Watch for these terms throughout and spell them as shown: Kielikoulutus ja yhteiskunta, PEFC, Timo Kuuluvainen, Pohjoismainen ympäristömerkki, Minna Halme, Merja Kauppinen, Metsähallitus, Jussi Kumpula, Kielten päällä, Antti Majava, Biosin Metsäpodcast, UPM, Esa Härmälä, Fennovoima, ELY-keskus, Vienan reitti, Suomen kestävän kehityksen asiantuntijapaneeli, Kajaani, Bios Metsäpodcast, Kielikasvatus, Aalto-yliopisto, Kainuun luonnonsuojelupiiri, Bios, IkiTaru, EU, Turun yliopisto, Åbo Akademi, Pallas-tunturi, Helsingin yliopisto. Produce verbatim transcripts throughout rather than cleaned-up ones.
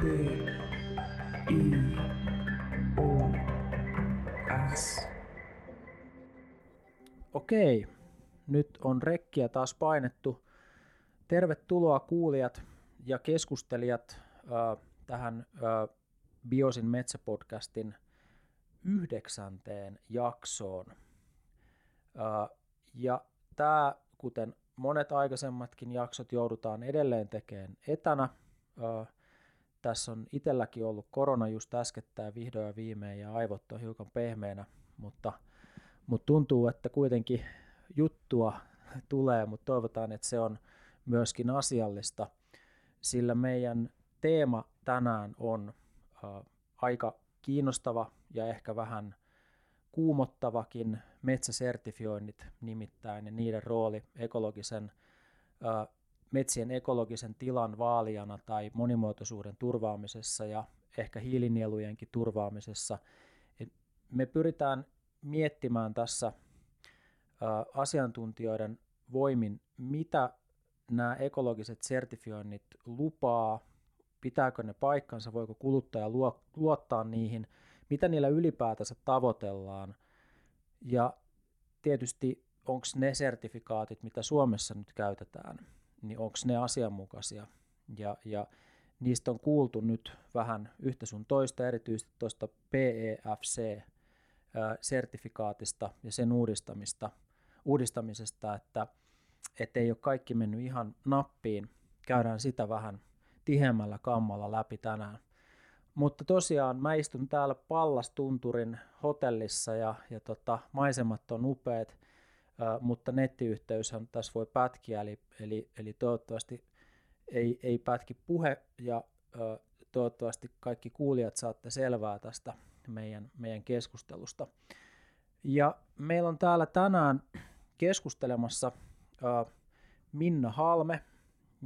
P E O S. Okei, nyt on rekkiä taas painettu. Tervetuloa kuulijat ja keskustelijat äh, tähän äh, Biosin Metsäpodcastin yhdeksänteen jaksoon. Äh, ja tämä, kuten monet aikaisemmatkin jaksot, joudutaan edelleen tekemään etänä. Äh, tässä on itselläkin ollut korona just äskettäin vihdoin ja viimein ja aivot on hiukan pehmeänä, mutta, mutta tuntuu, että kuitenkin juttua tulee, mutta toivotaan, että se on myöskin asiallista, sillä meidän teema tänään on äh, aika kiinnostava ja ehkä vähän kuumottavakin, metsäsertifioinnit nimittäin ja niiden rooli ekologisen, äh, metsien ekologisen tilan vaalijana tai monimuotoisuuden turvaamisessa ja ehkä hiilinielujenkin turvaamisessa. Et me pyritään miettimään tässä äh, asiantuntijoiden voimin, mitä nämä ekologiset sertifioinnit lupaa, pitääkö ne paikkansa, voiko kuluttaja luottaa niihin, mitä niillä ylipäätänsä tavoitellaan ja tietysti onko ne sertifikaatit, mitä Suomessa nyt käytetään, niin onko ne asianmukaisia ja, ja niistä on kuultu nyt vähän yhtä sun toista, erityisesti tuosta P E F C-sertifikaatista ja sen uudistamista, uudistamisesta, että että ei ole kaikki mennyt ihan nappiin. Käydään sitä vähän tiheämmällä kammalla läpi tänään. Mutta tosiaan mä istun täällä Pallas-tunturin hotellissa ja, ja tota, maisemat on upeat, äh, mutta nettiyhteyshän tässä voi pätkiä, eli, eli, eli toivottavasti ei, ei pätki puhe ja äh, toivottavasti kaikki kuulijat saatte selvää tästä meidän, meidän keskustelusta. Ja meillä on täällä tänään keskustelemassa Minna Halme,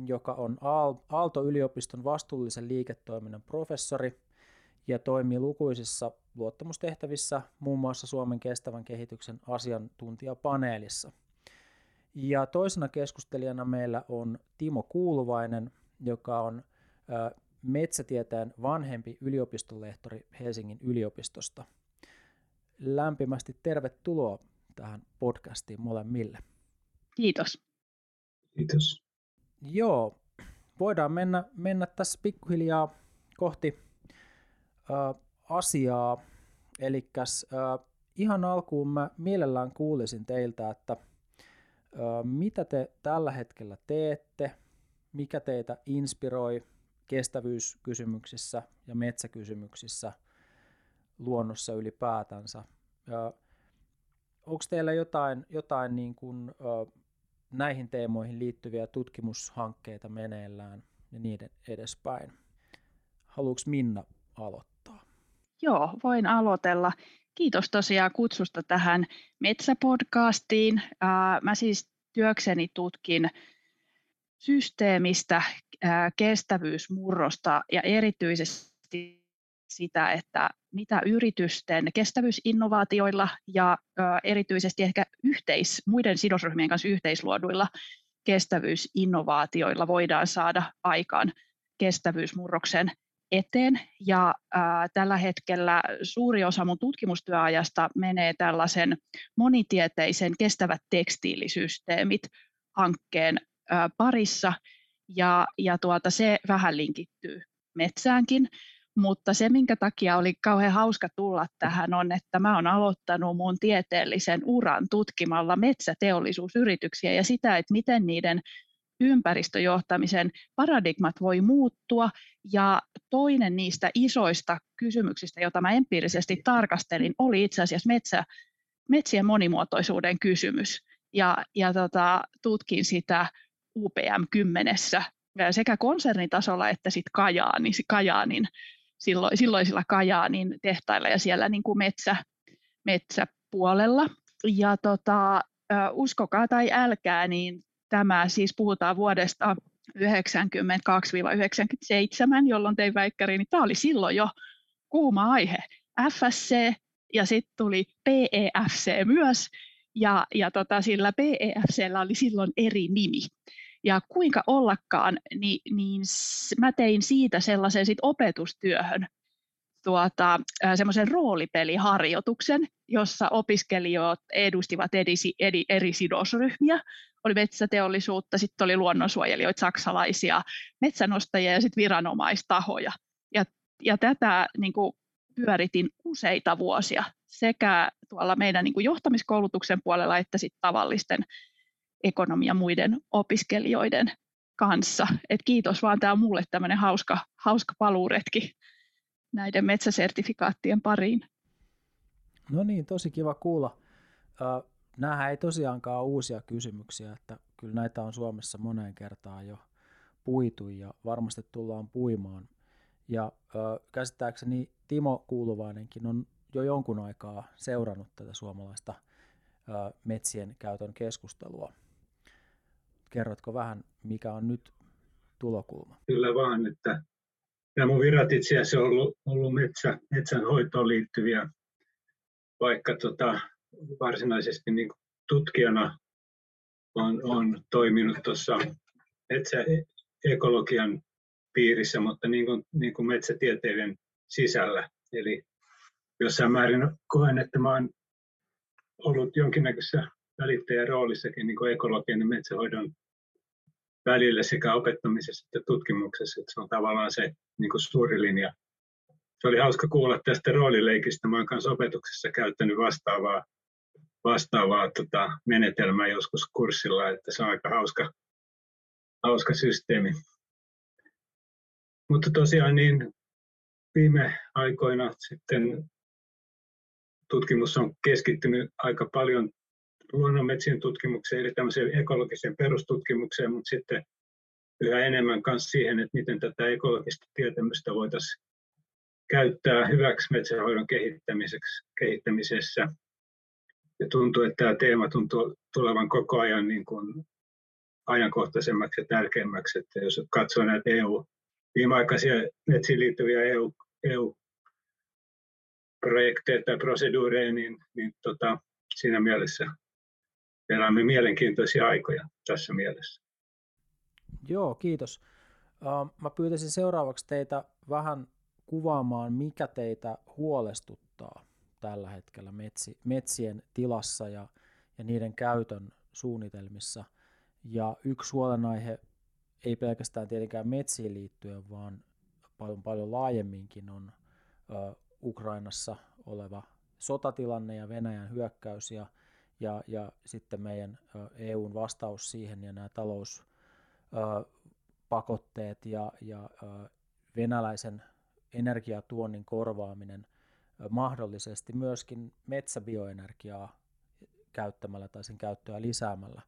joka on Aalto-yliopiston vastuullisen liiketoiminnan professori ja toimii lukuisissa luottamustehtävissä, muun muassa Suomen kestävän kehityksen asiantuntijapaneelissa. Ja toisena keskustelijana meillä on Timo Kuuluvainen, joka on metsätieteen vanhempi yliopistolehtori Helsingin yliopistosta. Lämpimästi tervetuloa tähän podcastiin molemmille. Kiitos. Kiitos. Joo, voidaan mennä, mennä tässä pikkuhiljaa kohti äh, asiaa. Elikkäs äh, ihan alkuun mä mielellään kuulisin teiltä, että äh, mitä te tällä hetkellä teette, mikä teitä inspiroi kestävyyskysymyksissä ja metsäkysymyksissä luonnossa ylipäätänsä. Äh, onko teillä jotain, jotain niin kuin, äh, näihin teemoihin liittyviä tutkimushankkeita meneillään ja niiden edespäin. Haluatko Minna aloittaa? Joo, voin aloitella. Kiitos tosiaan kutsusta tähän Metsäpodcastiin. Mä siis työkseni tutkin systeemistä, kestävyysmurrosta ja erityisesti sitä, että mitä yritysten kestävyysinnovaatioilla ja ö, erityisesti ehkä yhteis, muiden sidosryhmien kanssa yhteisluoduilla kestävyysinnovaatioilla voidaan saada aikaan kestävyysmurroksen eteen. Ja ö, tällä hetkellä suuri osa mun tutkimustyöajasta menee tällaisen monitieteisen kestävät tekstiilisysteemit hankkeen ö, parissa ja, ja tuota, se vähän linkittyy metsäänkin. Mutta se, minkä takia oli kauhean hauska tulla tähän, on, että mä oon aloittanut mun tieteellisen uran tutkimalla metsäteollisuusyrityksiä ja sitä, että miten niiden ympäristöjohtamisen paradigmat voi muuttua. Ja toinen niistä isoista kysymyksistä, jota mä empiirisesti tarkastelin, oli itse asiassa metsä, metsien monimuotoisuuden kysymys. Ja, ja tota, tutkin sitä U P M kymmenessä sekä konsernitasolla että sit Kajaani, Kajaanin silloisilla Kajaanin tehtailla ja siellä niin kuin metsä, metsäpuolella. Ja tota, uskokaa tai älkää, niin tämä siis puhutaan vuodesta yhdeksänkymmentäkaksi yhdeksänkymmentäseitsemän, jolloin tein väikkäriin, niin tämä oli silloin jo kuuma aihe. F S C ja sitten tuli P E F C myös, ja, ja tota, sillä P E F C:llä oli silloin eri nimi. Ja kuinka ollakaan, niin, niin mä tein siitä sellaisen sit opetustyöhön tuota, semmoisen roolipeliharjoituksen, jossa opiskelijat edustivat edisi, edi, eri sidosryhmiä. Oli metsäteollisuutta, sitten oli luonnonsuojelijoita, saksalaisia, metsänostajia ja sitten viranomaistahoja. Ja, ja tätä niin kuin pyöritin useita vuosia sekä tuolla meidän niin kuin johtamiskoulutuksen puolella että sitten tavallisten ekonomia muiden opiskelijoiden kanssa. Et kiitos vaan, tämä on mulle tämmöinen hauska, hauska paluuretki näiden metsäsertifikaattien pariin. No niin, tosi kiva kuulla. Nämähän ei tosiaankaan ole uusia kysymyksiä, että kyllä näitä on Suomessa moneen kertaan jo puitu ja varmasti tullaan puimaan. Ja käsittääkseni Timo Kuuluvainenkin on jo jonkun aikaa seurannut tätä suomalaista metsien käytön keskustelua. Kerrotko vähän, mikä on nyt tulokulma? Kyllä vaan, että nämä mun virat itse asiassa on ollut, ollut metsä, metsänhoitoon liittyviä, vaikka tota, varsinaisesti niin tutkijana on, on toiminut tuossa metsäekologian piirissä, mutta niin kuin, niin kuin metsätieteiden sisällä. Eli jossain määrin koen, että mä oon ollut jonkinnäköisessä välittäjän roolissakin niin kuin ekologian ja metsähoidon välillä sekä opettamisessa että tutkimuksessa, että se on tavallaan se niin kuin suuri linja. Se oli hauska kuulla tästä roolileikistä. Mä oon kanssa opetuksessa käyttänyt vastaavaa, vastaavaa tota, menetelmää joskus kurssilla, että se on aika hauska, hauska systeemi. Mutta tosiaan niin viime aikoina sitten tutkimus on keskittynyt aika paljon luonnonmetsien tutkimukseen, eli tämmöiseen ekologiseen perustutkimukseen, mutta sitten yhä enemmän myös siihen, että miten tätä ekologista tietämystä voitaisiin käyttää hyväksi metsänhoidon kehittämiseksi, kehittämisessä. Ja tuntuu, että tämä teema tuntuu tulevan koko ajan niin kuin ajankohtaisemmaksi ja tärkeämmäksi. Että jos katsoo näitä E U, viimeaikaisia metsiin liittyviä E U, E U projekteja tai proseduureja, niin, niin tota, siinä mielessä elämme mielenkiintoisia aikoja tässä mielessä. Joo, kiitos. Mä pyytäisin seuraavaksi teitä vähän kuvaamaan, mikä teitä huolestuttaa tällä hetkellä metsi, metsien tilassa ja, ja niiden käytön suunnitelmissa. Ja yksi huolenaihe ei pelkästään tietenkään metsiin liittyen, vaan paljon, paljon laajemminkin on ö, Ukrainassa oleva sotatilanne ja Venäjän hyökkäys ja, ja, ja sitten meidän E U:n vastaus siihen ja nämä talouspakotteet ja, ja ö, venäläisen energiatuonnin korvaaminen mahdollisesti myöskin metsäbioenergiaa käyttämällä tai sen käyttöä lisäämällä.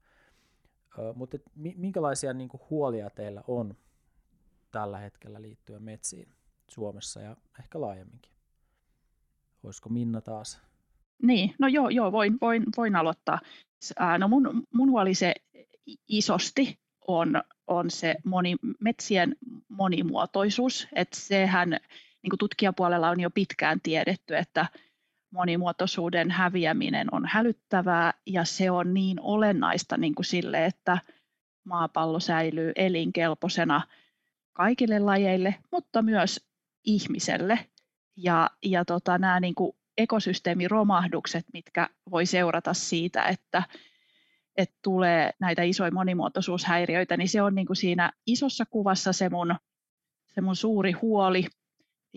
Mutta minkälaisia niinku huolia teillä on tällä hetkellä liittyen metsiin Suomessa ja ehkä laajemminkin? Olisiko Minna taas? Niin, no joo, joo voin, voin, voin aloittaa. No mun, mun huoli se isosti on, on se moni, metsien monimuotoisuus. Että sehän niin kuin tutkijapuolella on jo pitkään tiedetty, että monimuotoisuuden häviäminen on hälyttävää ja se on niin olennaista niin kuin sille, että maapallo säilyy elinkelpoisena kaikille lajeille, mutta myös ihmiselle. Ja, ja tota, nämä niin kuin ekosysteemiromahdukset, mitkä voi seurata siitä, että, että tulee näitä isoja monimuotoisuushäiriöitä, niin se on niin kuin siinä isossa kuvassa se mun, se mun suuri huoli.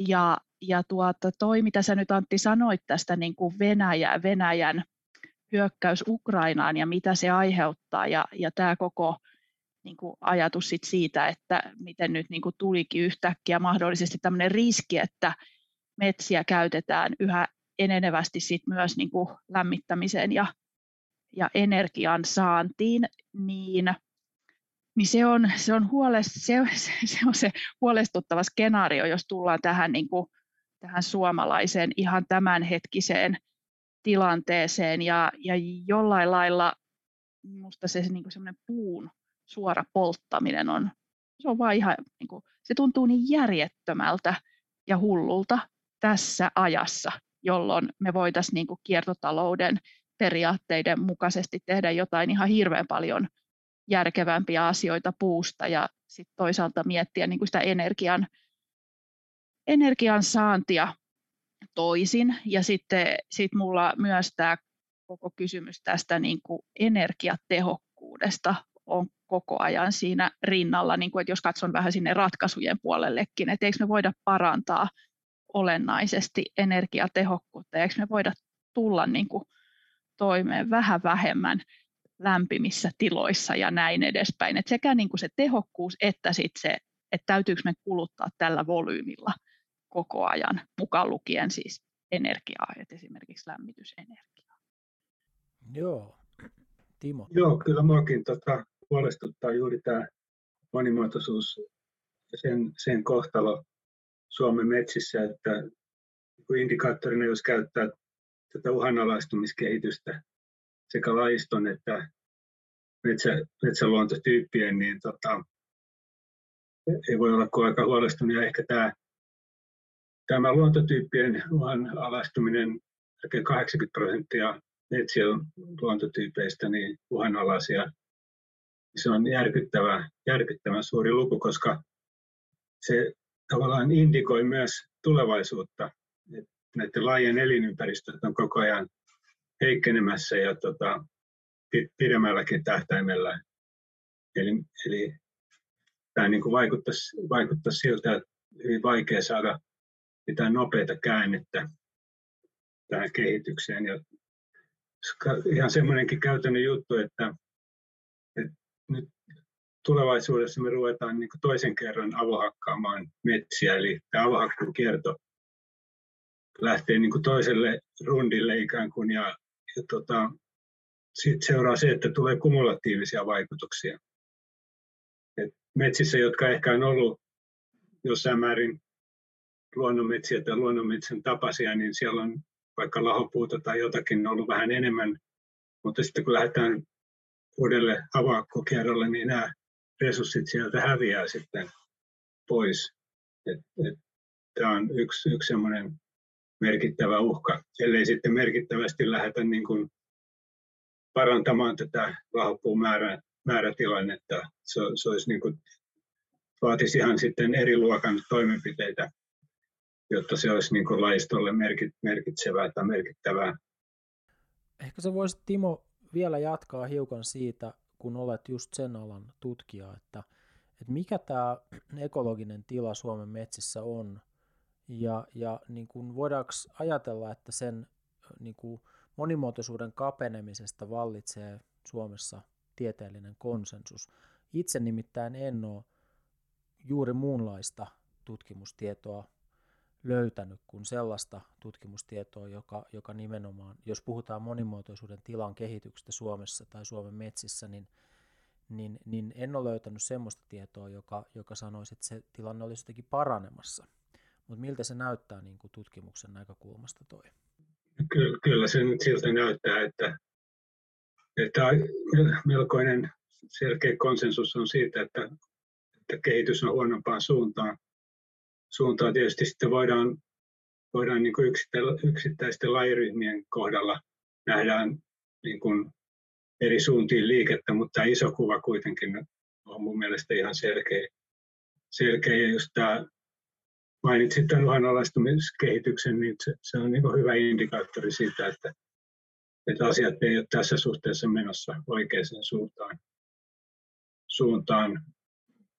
Ja, ja tuota, toi, mitä sä nyt Antti sanoit tästä niin kuin Venäjä, Venäjän hyökkäys Ukrainaan ja mitä se aiheuttaa ja, ja tämä koko niin kuin ajatus sit siitä, että miten nyt niin kuin tulikin yhtäkkiä mahdollisesti tämmöinen riski, että metsiä käytetään yhä enenevästi sit myös niin kuin lämmittämiseen ja, ja energian saantiin, niin, niin se, on, se, on huolest, se, se on se huolestuttava skenaario, jos tullaan tähän, niin kuin, tähän suomalaiseen ihan tämänhetkiseen tilanteeseen. Ja, ja jollain lailla minusta se niin kuin semmoinen puun suora polttaminen on, se, on vaan ihan, niin kuin, se tuntuu niin järjettömältä ja hullulta tässä ajassa, jolloin me voitaisiin niin kuin kiertotalouden periaatteiden mukaisesti tehdä jotain ihan hirveän paljon järkevämpiä asioita puusta ja sitten toisaalta miettiä niin kuin sitä energian, energian saantia toisin. Ja sitten sit mulla myös tämä koko kysymys tästä niin kuin energiatehokkuudesta on koko ajan siinä rinnalla, niin kuin, että jos katson vähän sinne ratkaisujen puolellekin, että eikö me voida parantaa olennaisesti energiatehokkuutta ja eikö me voida tulla niin kuin toimeen vähän vähemmän lämpimissä tiloissa ja näin edespäin. Et sekä niin kuin se tehokkuus että sit se, että täytyykö me kuluttaa tällä volyymilla koko ajan, mukaan lukien siis energiaa, et esimerkiksi lämmitysenergiaa. Joo, Timo. Joo, kyllä minäkin tota, huolestuttaa juuri tämä monimuotoisuus ja sen, sen kohtalo Suomen metsissä, että indikaattorina jos käyttää tätä uhanalaistumiskehitystä sekä lajiston että metsä, metsäluontotyyppien, niin tota, ei voi olla kuin aika huolestunut. Ja ehkä tämä, tämä luontotyyppien uhanalaistuminen, kahdeksankymmentä prosenttia metsien luontotyypeistä niin uhanalaisia, se on järkyttävä, järkyttävän suuri luku, koska se tavallaan indikoi myös tulevaisuutta. Näiden lajien elinympäristöt on koko ajan heikkenemässä ja tota, pidemmälläkin tähtäimellä. Eli, eli tämä niin kuin vaikuttaisi, vaikuttaisi siltä, että hyvin vaikea saada mitään nopeata käännettä tähän kehitykseen. Ja ihan semmoinenkin käytännön juttu, että, että nyt tulevaisuudessa me ruvetaan niin kuin toisen kerran avohakkaamaan metsiä, eli tämä avohakkuukierto lähtee niin kuin toiselle rundille ikään kuin, ja, ja tota, sitten seuraa se, että tulee kumulatiivisia vaikutuksia. Et metsissä, jotka ehkä on ollut jossain määrin luonnonmetsiä tai luonnonmetsän tapaisia, niin siellä on vaikka lahopuuta tai jotakin ollut vähän enemmän, mutta sitten kun lähdetään uudelle avohakkukierrolle, niin nämä resurssit sieltä häviää sitten pois. Tämä on yksi, yksi semmoinen merkittävä uhka, ellei sitten merkittävästi lähdetä niin kuin parantamaan tätä lahopuun määrä, määrätilannetta. Se, se olisi niin kuin, vaatisi ihan sitten eri luokan toimenpiteitä, jotta se olisi niin kuin lajistolle merkitsevää tai merkittävää. Ehkä sä voisit, Timo, vielä jatkaa hiukan siitä, kun olet just sen alan tutkija, että, että mikä tämä ekologinen tila Suomen metsissä on. Ja, ja niin kuin voidaanko ajatella, että sen niin kuin monimuotoisuuden kapenemisesta vallitsee Suomessa tieteellinen konsensus? Itse nimittäin en ole juuri muunlaista tutkimustietoa löytänyt kuin sellaista tutkimustietoa, joka, joka nimenomaan, jos puhutaan monimuotoisuuden tilan kehityksestä Suomessa tai Suomen metsissä, niin, niin, niin en ole löytänyt sellaista tietoa, joka, joka sanoisi, että se tilanne olisi jotenkin paranemassa. Mutta miltä se näyttää niin kuin tutkimuksen näkökulmasta toi? Kyllä, kyllä se nyt siltä näyttää, että, että melkoinen selkeä konsensus on siitä, että, että kehitys on huonompaan suuntaan. Suuntaan tietysti sitten voidaan, voidaan niin kuin yksittäisten lajiryhmien kohdalla nähdään niin kuin eri suuntiin liikettä, mutta iso kuva kuitenkin on mun mielestä ihan selkeä. selkeä ja just tämä, mainitsit tämän uhanalaistumiskehityksen, niin se, se on niin kuin hyvä indikaattori siitä, että, että asiat ei ole tässä suhteessa menossa oikeaan suuntaan, suuntaan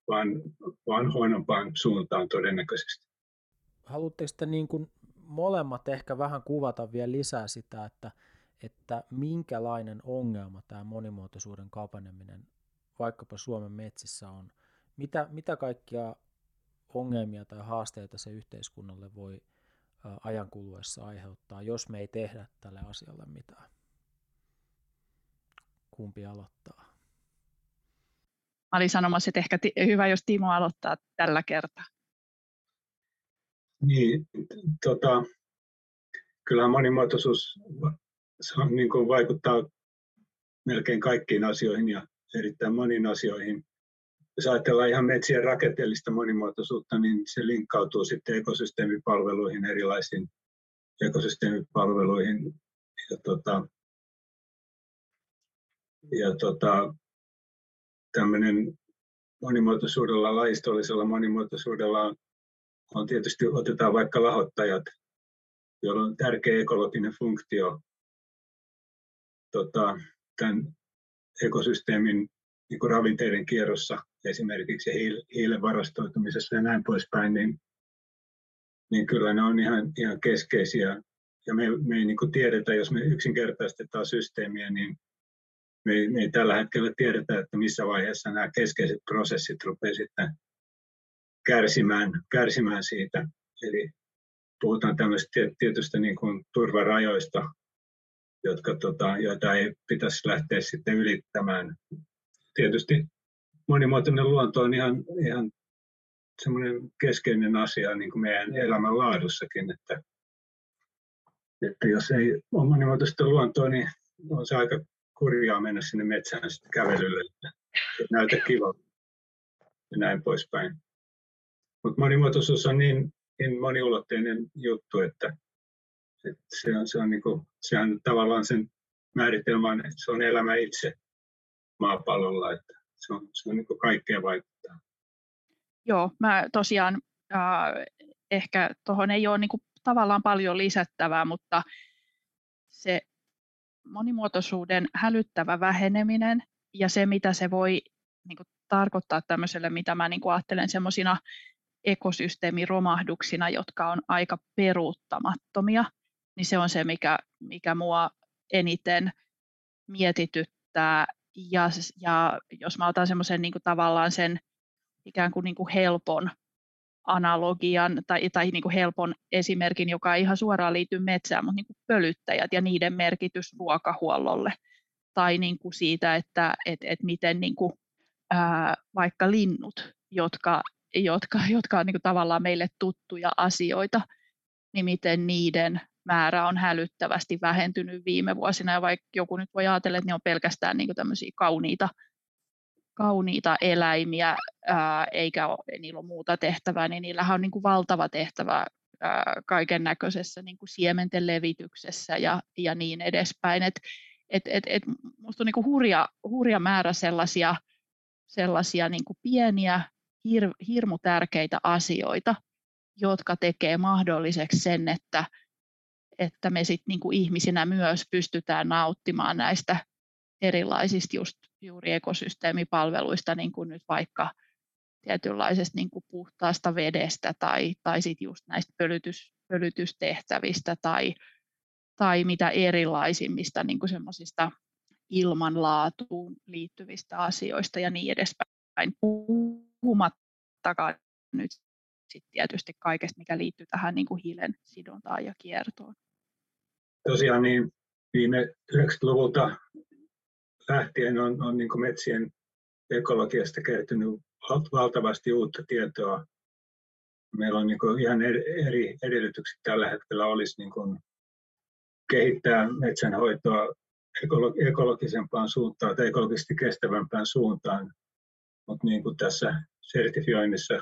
vaan, vaan huonompaan suuntaan todennäköisesti. Haluatteko te niin kuin molemmat ehkä vähän kuvata vielä lisää sitä, että, että minkälainen ongelma tämä monimuotoisuuden kapeneminen vaikkapa Suomen metsissä on? Mitä, mitä kaikkia ongelmia tai haasteita se yhteiskunnalle voi ajan kuluessa aiheuttaa, jos me ei tehdä tälle asialle mitään? Kumpi aloittaa? Mä olin sanomassa, että ehkä t- hyvä, jos Timo aloittaa tällä kertaa. Niin, tota, kyllähän monimuotoisuus se on, niin kuin vaikuttaa melkein kaikkiin asioihin ja erittäin moniin asioihin. Jos ajatellaan ihan metsien rakenteellista monimuotoisuutta, niin se linkkautuu sitten ekosysteemipalveluihin, erilaisiin ekosysteemipalveluihin. Ja tota, ja tota, tämmöinen monimuotoisuudella, lajistollisella monimuotoisuudella on, on tietysti, otetaan vaikka lahottajat, joilla on tärkeä ekologinen funktio tota, tämän ekosysteemin niin kuin ravinteiden kierrossa, esimerkiksi hiilen varastoitumisessa ja näin poispäin, niin, niin kyllä ne on ihan, ihan keskeisiä. Ja me, me ei niin kuin tiedetä, jos me yksinkertaistetaan systeemiä, niin me ei, me ei tällä hetkellä tiedetä, että missä vaiheessa nämä keskeiset prosessit rupeaa sitten kärsimään, kärsimään siitä. Eli puhutaan tämmöistä tietystä niin kuin turvarajoista, jotka, tota, joita ei pitäisi lähteä sitten ylittämään. Tietysti monimuotoinen luonto on ihan, ihan semmoinen keskeinen asia niin kuin meidän elämänlaadussakin, että, että jos ei ole monimuotoista luontoa, niin on se aika kurjaa mennä sinne metsään sitten kävelylle, että näytä kivalta ja näin poispäin. Mutta monimuotoisuus on niin, niin moniulotteinen juttu, että, että se on, se on niin kuin, sehän tavallaan sen määritelmä on, että se on elämä itse maapallolla, että se on, se on niin kuin kaikkea vaikuttaa. Joo, mä tosiaan äh, ehkä tuohon ei ole niin kuin tavallaan paljon lisättävää, mutta se monimuotoisuuden hälyttävä väheneminen ja se, mitä se voi niin kuin tarkoittaa tämmöiselle, mitä mä niin kuin ajattelen semmoisina ekosysteemiromahduksina, jotka on aika peruuttamattomia, niin se on se, mikä, mikä mua eniten mietityttää. Ja, ja jos mä otan semmoisen niin kuin tavallaan sen ikään kuin, niin kuin helpon analogian tai, tai niin kuin helpon esimerkin, joka ei ihan suoraan liity metsään, mutta niin kuin pölyttäjät ja niiden merkitys ruokahuollolle tai niin kuin siitä, että et, et miten niin kuin, ää, vaikka linnut, jotka, jotka, jotka on niin kuin tavallaan meille tuttuja asioita, niin miten niiden määrä on hälyttävästi vähentynyt viime vuosina, ja vaikka joku nyt voi ajatella, että ne on pelkästään niin kuin tämmöisiä kauniita, kauniita eläimiä, ää, eikä ole, niillä ole muuta tehtävää, niin niillähän on niin kuin valtava tehtävä kaiken näköisessä niin kuin siementen levityksessä ja, ja niin edespäin. Et, et, et, et musta on niin kuin hurja, hurja määrä sellaisia, sellaisia niin kuin pieniä, hir, hirmu tärkeitä asioita, jotka tekee mahdolliseksi sen, että että me sitten niinku ihmisinä myös pystytään nauttimaan näistä erilaisista just juuri ekosysteemipalveluista, niin kuin nyt vaikka tietynlaisesta niinku puhtaasta vedestä tai, tai sitten just näistä pölytys, pölytystehtävistä tai, tai mitä erilaisimmista niinku semmoisista ilmanlaatuun liittyvistä asioista ja niin edespäin, puhumattakaan nyt sitten tietysti kaikesta, mikä liittyy tähän niin kuin hiilen sidontaan ja kiertoon. Tosiaan niin viime yhdeksänkymmentäluvulta lähtien on, on niin kuin metsien ekologiasta kertynyt valtavasti uutta tietoa. Meillä on niin kuin ihan eri edellytykset tällä hetkellä olisi niin kuin kehittää metsänhoitoa ekologisempaan suuntaan tai ekologisesti kestävämpään suuntaan. Mutta niin kuin tässä sertifioinnissa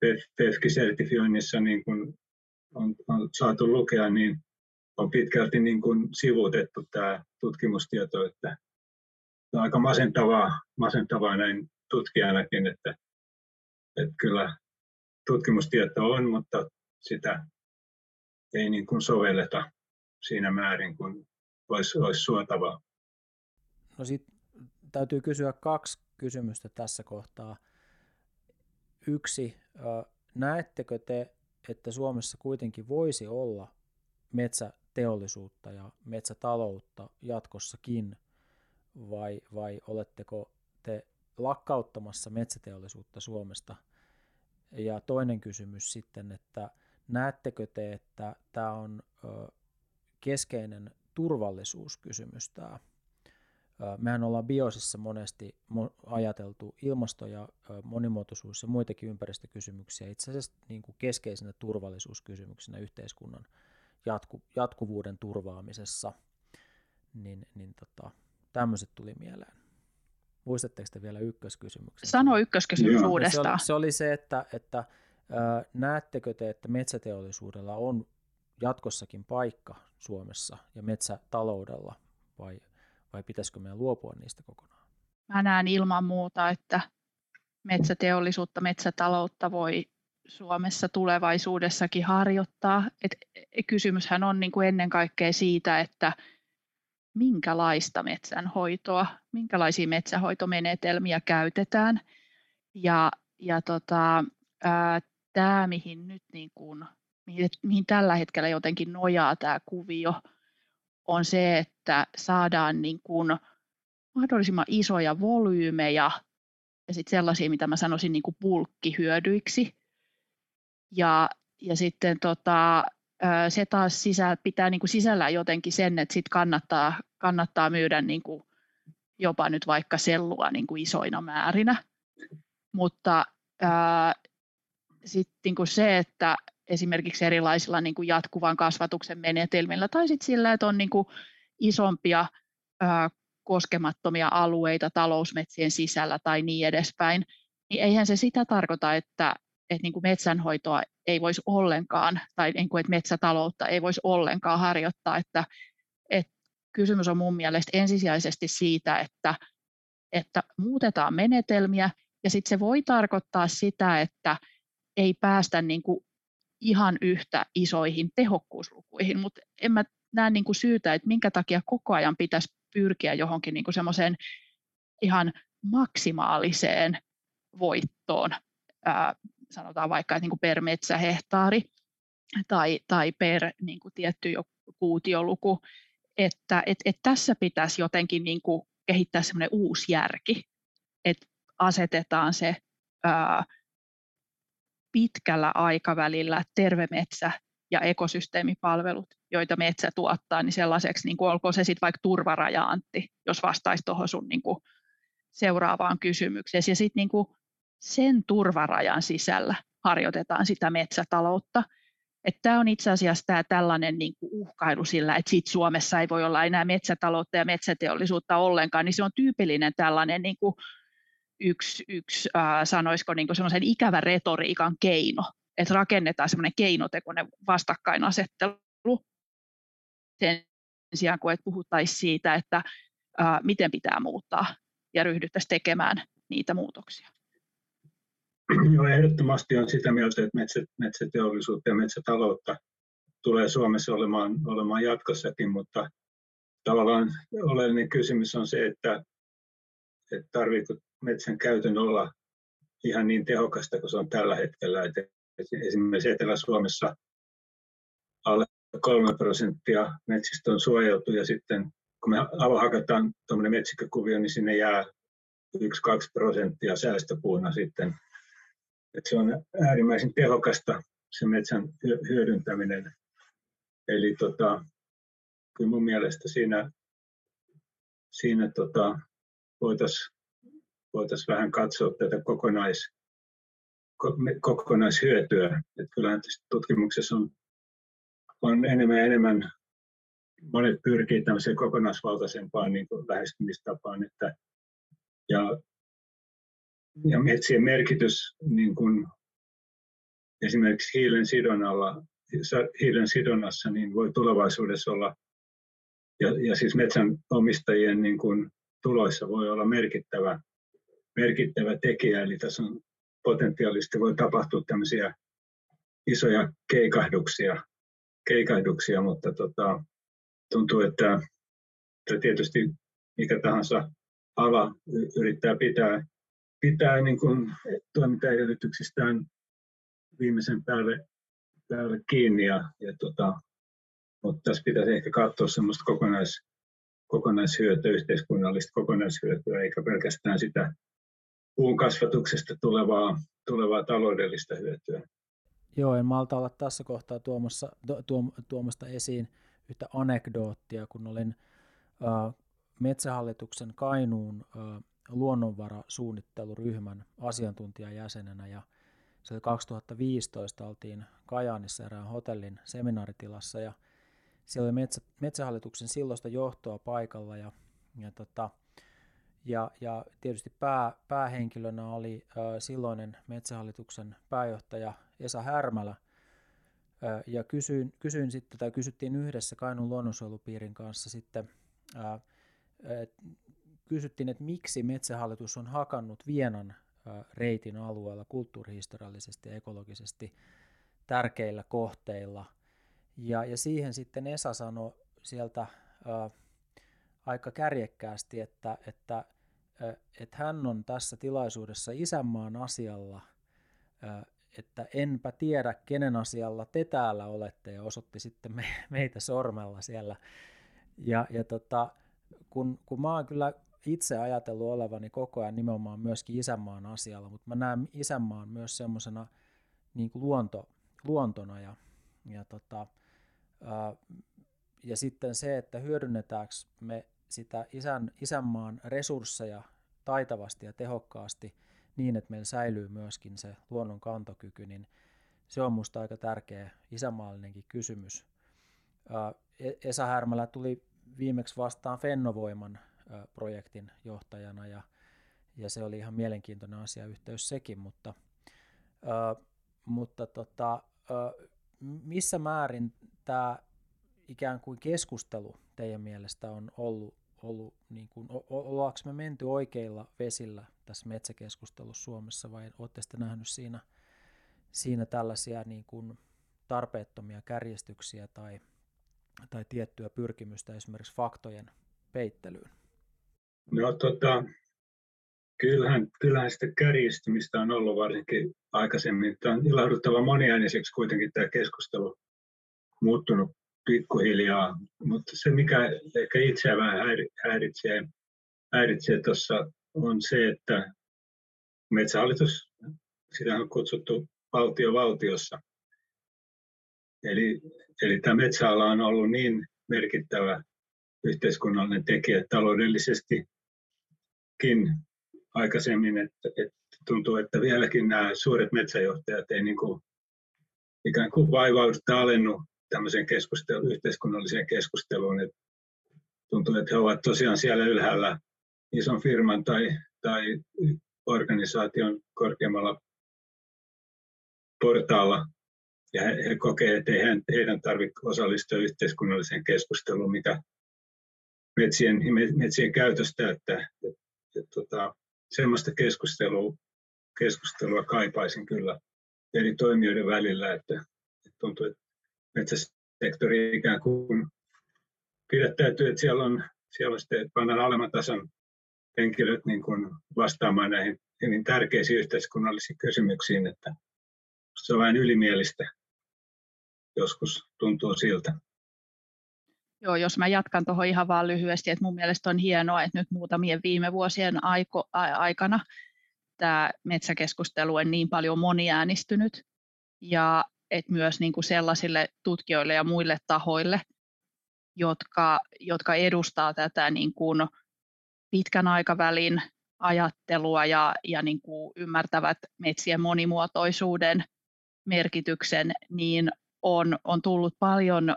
P E F C-sertifioinnissa niin kun on, on saatu lukea, niin on pitkälti niin kun sivuutettu tämä tutkimustieto, että on aika masentavaa, masentavaa näin tutkijanakin, että, että kyllä tutkimustietoa on, mutta sitä ei niin kun sovelleta siinä määrin, kun olisi, olisi suotavaa. No sitten täytyy kysyä kaksi kysymystä tässä kohtaa. Yksi, näettekö te, että Suomessa kuitenkin voisi olla metsäteollisuutta ja metsätaloutta jatkossakin, vai, vai oletteko te lakkauttamassa metsäteollisuutta Suomesta? Ja toinen kysymys sitten, että näettekö te, että tämä on keskeinen turvallisuuskysymys tämä? Mehän ollaan Biosissa monesti ajateltu ilmasto- ja monimuotoisuus- ja muitakin ympäristökysymyksiä itse asiassa niin kuin keskeisenä turvallisuuskysymyksenä yhteiskunnan jatku, jatkuvuuden turvaamisessa, niin, niin tota, tämmöiset tuli mieleen. Muistatteko te vielä ykköskysymyksen? Sano ykköskysymys uudestaan. Se, se oli se, että, että äh, näettekö te, että metsäteollisuudella on jatkossakin paikka Suomessa ja metsätaloudella vai... Vai pitäisikö meidän luopua niistä kokonaan? mä näen ilman muuta, että metsäteollisuutta, metsätaloutta voi Suomessa tulevaisuudessakin harjoittaa. Et kysymyshän on niin kuin ennen kaikkea siitä, että minkälaista metsänhoitoa, minkälaisia metsähoitomenetelmiä käytetään. Ja, ja tota, tämä, mihin nyt niin kuin, mihin, mihin tällä hetkellä jotenkin nojaa tämä kuvio, on se, että saadaan niin kuin mahdollisimman isoja volyymeja ja sitten sellaisia, mitä mä sanoisin niin kuin bulkkihyödyiksi. Ja, ja sitten tota, se taas sisä, pitää niin kuin sisällään jotenkin sen, että sit kannattaa, kannattaa myydä niin kuin jopa nyt vaikka sellua niin kuin isoina määrinä. Mutta sitten niin kuin se, että esimerkiksi erilaisilla niin kuin jatkuvan kasvatuksen menetelmillä tai sitten sillä, että on niin kuin isompia ää, koskemattomia alueita talousmetsien sisällä tai niin edespäin, niin eihän se sitä tarkoita, että, että niin kuin metsänhoitoa ei voisi ollenkaan tai niin kuin, että metsätaloutta ei voisi ollenkaan harjoittaa. Että, että kysymys on mun mielestä ensisijaisesti siitä, että, että muutetaan menetelmiä ja sitten se voi tarkoittaa sitä, että ei päästä niin kuin ihan yhtä isoihin tehokkuuslukuihin, mutta en mä näe niin kuin syytä, että minkä takia koko ajan pitäisi pyrkiä johonkin niin kuin semmoiseen ihan maksimaaliseen voittoon, ää, sanotaan vaikka, että niin kuin per metsähehtaari tai, tai per niin kuin tietty kuutioluku, että et, et tässä pitäisi jotenkin niin kuin kehittää semmoinen uusi järki, että asetetaan se ää, pitkällä aikavälillä terve metsä ja ekosysteemipalvelut, joita metsä tuottaa, niin sellaiseksi, niin kuin olkoon se sitten vaikka turvaraja-Antti, jos vastaisi tuohon sun niin kuin seuraavaan kysymykseen. Ja sitten niin kuin sen turvarajan sisällä harjoitetaan sitä metsätaloutta. Tämä on itse asiassa tää tällainen niin kuin uhkailu sillä, että sit Suomessa ei voi olla enää metsätaloutta ja metsäteollisuutta ollenkaan, niin se on tyypillinen tällainen niin kuin yksi, yksi äh, sanoisiko niin kuin semmoisen ikävän retoriikan keino, että rakennetaan semmoinen keinotekoinen vastakkainasettelu sen sijaan, kun puhuttaisiin siitä, että äh, miten pitää muuttaa ja ryhdyttäisiin tekemään niitä muutoksia. Joo, ehdottomasti on sitä mieltä, että metsä, metsäteollisuutta ja metsätaloutta tulee Suomessa olemaan, olemaan jatkossakin, mutta tavallaan oleellinen kysymys on se, että, että tarvitko metsän käytön olla ihan niin tehokasta kuin se on tällä hetkellä. Että esimerkiksi Etelä-Suomessa alle kolme prosenttia metsistä on suojeltu ja sitten kun me avohakataan tuommoinen metsikkökuvio, niin sinne jää yksi kaksi prosenttia säästöpuuna sitten. Että se on äärimmäisen tehokasta se metsän hyödyntäminen. Eli tota, kyllä mun mielestä siinä, siinä tota, voitaisiin voitaisiin vähän katsoa tätä kokonais, kokonaishyötyä. Että kyllähän tutkimuksessa on, on enemmän ja enemmän, monet pyrkii tämmöiseen kokonaisvaltaisempaan niin kuin lähestymistapaan. Että, ja, ja metsien merkitys niin kuin esimerkiksi hiilen sidonnalla, hiilen sidonnassa niin voi tulevaisuudessa olla, ja, ja siis metsänomistajien niin kuin tuloissa voi olla merkittävä. merkittävä tekijä, eli tässä on potentiaalisesti voi tapahtua tämmöisiä isoja keikahduksia, keikahduksia mutta tota, tuntuu, että, että tietysti mikä tahansa ala yrittää pitää, pitää niin kuin toimintaedellytyksistään viimeisen päälle, päälle kiinni, ja, ja tota, mutta tässä pitäisi ehkä katsoa semmoista kokonais, kokonaishyötyä, yhteiskunnallista kokonaishyötyä, eikä pelkästään sitä puun kasvatuksesta tulevaa, tulevaa taloudellista hyötyä. Joo, en malta olla tässä kohtaa tuomassa, tuom, tuomasta esiin yhtä anekdoottia, kun olin äh, Metsähallituksen Kainuun äh, luonnonvarasuunnitteluryhmän asiantuntijajäsenenä, ja se kaksituhattaviisitoista oltiin Kajaanissa erään hotellin seminaaritilassa, ja siellä oli metsä, Metsähallituksen silloista johtoa paikalla, ja, ja tota, Ja, ja tietysti pää, päähenkilönä oli äh, silloinen Metsähallituksen pääjohtaja Esa Härmälä. Äh, ja kysyin, kysyin sitten, tai kysyttiin yhdessä Kainuun luonnonsuojelupiirin kanssa sitten äh, äh, kysyttiin, että miksi Metsähallitus on hakannut Vienan reitin alueella kulttuurihistoriallisesti ja ekologisesti tärkeillä kohteilla. Ja, ja siihen sitten Esa sanoi sieltä ää, aika kärjekkäästi, että, että ää, et hän on tässä tilaisuudessa isänmaan asialla, ää, että enpä tiedä, kenen asialla te täällä olette, ja osoitti sitten me, meitä sormella siellä. Ja, ja tota, kun, kun mä oon kyllä itse ajatellut olevani koko ajan nimenomaan myöskin isänmaan asialla, mutta mä näen isänmaan myös semmoisena niin kuin luonto, luontona ja, ja, tota, ää, ja sitten se, että hyödynnetäänkö me sitä isän, isänmaan resursseja taitavasti ja tehokkaasti niin, että meillä säilyy myöskin se luonnon kantokyky, niin se on musta aika tärkeä isänmaallinenkin kysymys. Ää, Esa Härmälä tuli viimeksi vastaan Fennovoiman projektin johtajana, ja, ja se oli ihan mielenkiintoinen asiayhteys sekin, mutta, äh, mutta tota, äh, missä määrin tämä ikään kuin keskustelu teidän mielestä on ollut, ollut niin kuin, o- ollaanko me menty oikeilla vesillä tässä metsäkeskustelussa Suomessa, vai olette sitten nähnyt siinä, siinä tällaisia niin kuin tarpeettomia kärjistyksiä tai, tai tiettyä pyrkimystä esimerkiksi faktojen peittelyyn? No tota, kyllähän, kyllähän sitä kärjistymistä on ollut varsinkin aikaisemmin. Tämä on ilahduttava moniääniseksi kuitenkin tämä keskustelu muuttunut pikkuhiljaa, mutta se mikä ehkä itseä vähän häiritsee, häiritsee tuossa on se, että Metsähallitus, sitä on kutsuttu valtio valtiossa. Eli, eli tämä metsäala on ollut niin merkittävä yhteiskunnallinen tekijä taloudellisesti aikaisemmin, että, että tuntuu, että vieläkin nämä suuret metsäjohtajat ei niin kuin, ikään kuin vaivaudusta alennut tämmöiseen keskusteluun, yhteiskunnalliseen keskusteluun. Että tuntuu, että he ovat tosiaan siellä ylhäällä ison firman tai, tai organisaation korkeammalla portaalla. Ja he, he kokee, että ei heidän tarvitse osallistua yhteiskunnalliseen keskusteluun, mikä metsien, metsien käytöstä, että Tota, semmoista keskustelua, keskustelua kaipaisin kyllä eri toimijoiden välillä, että, että tuntuu, että metsäsektori ikään kuin pidättäytyy, että siellä on, siellä on sitten, että pannaan alemman tason henkilöt niin kuin vastaamaan näihin hyvin tärkeisiin yhteiskunnallisiin kysymyksiin, että se on vähän ylimielistä, joskus tuntuu siltä. Joo, jos mä jatkan tuohon ihan vaan lyhyesti, että mun mielestä on hienoa, että nyt muutamien viime vuosien aiko, a, aikana tämä metsäkeskustelu on niin paljon moniäänistynyt, ja että myös niin kuin sellaisille tutkijoille ja muille tahoille, jotka, jotka edustaa tätä niin kuin pitkän aikavälin ajattelua ja, ja niin kuin ymmärtävät metsien monimuotoisuuden merkityksen, niin on, on tullut paljon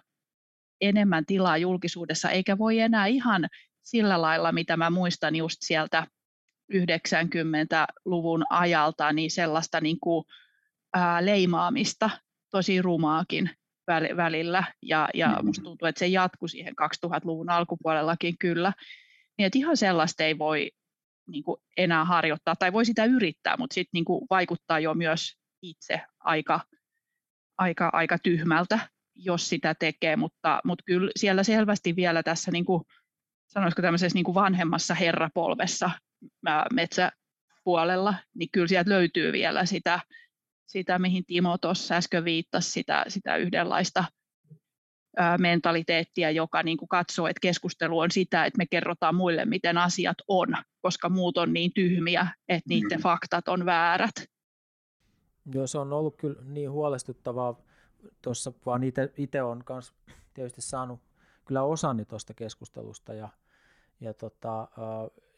enemmän tilaa julkisuudessa, eikä voi enää ihan sillä lailla, mitä mä muistan just sieltä yhdeksänkymmentäluvun ajalta, niin sellaista niin kuin, ää, leimaamista, tosi rumaakin välillä, ja, ja mm-hmm. musta tuntuu, että se jatkui siihen kaksituhattaluvun alkupuolellakin kyllä, niin että ihan sellaista ei voi niin kuin enää harjoittaa, tai voi sitä yrittää, mutta sitten niin kuin vaikuttaa jo myös itse aika, aika, aika tyhmältä, jos sitä tekee, mutta, mutta kyllä siellä selvästi vielä tässä, niin kuin, sanoisiko tämmöisessä niin kuin vanhemmassa herrapolvessa metsäpuolella, niin kyllä sieltä löytyy vielä sitä, sitä mihin Timo tuossa äsken viittasi, sitä, sitä yhdenlaista ää, mentaliteettia, joka niin kuin katsoo, että keskustelu on sitä, että me kerrotaan muille, miten asiat on, koska muut on niin tyhmiä, että niiden mm. faktat on väärät. Joo, se on ollut kyllä niin huolestuttavaa. Tuossa vaan itse olen myös tietysti saanut kyllä osani tuosta keskustelusta, ja, ja tota,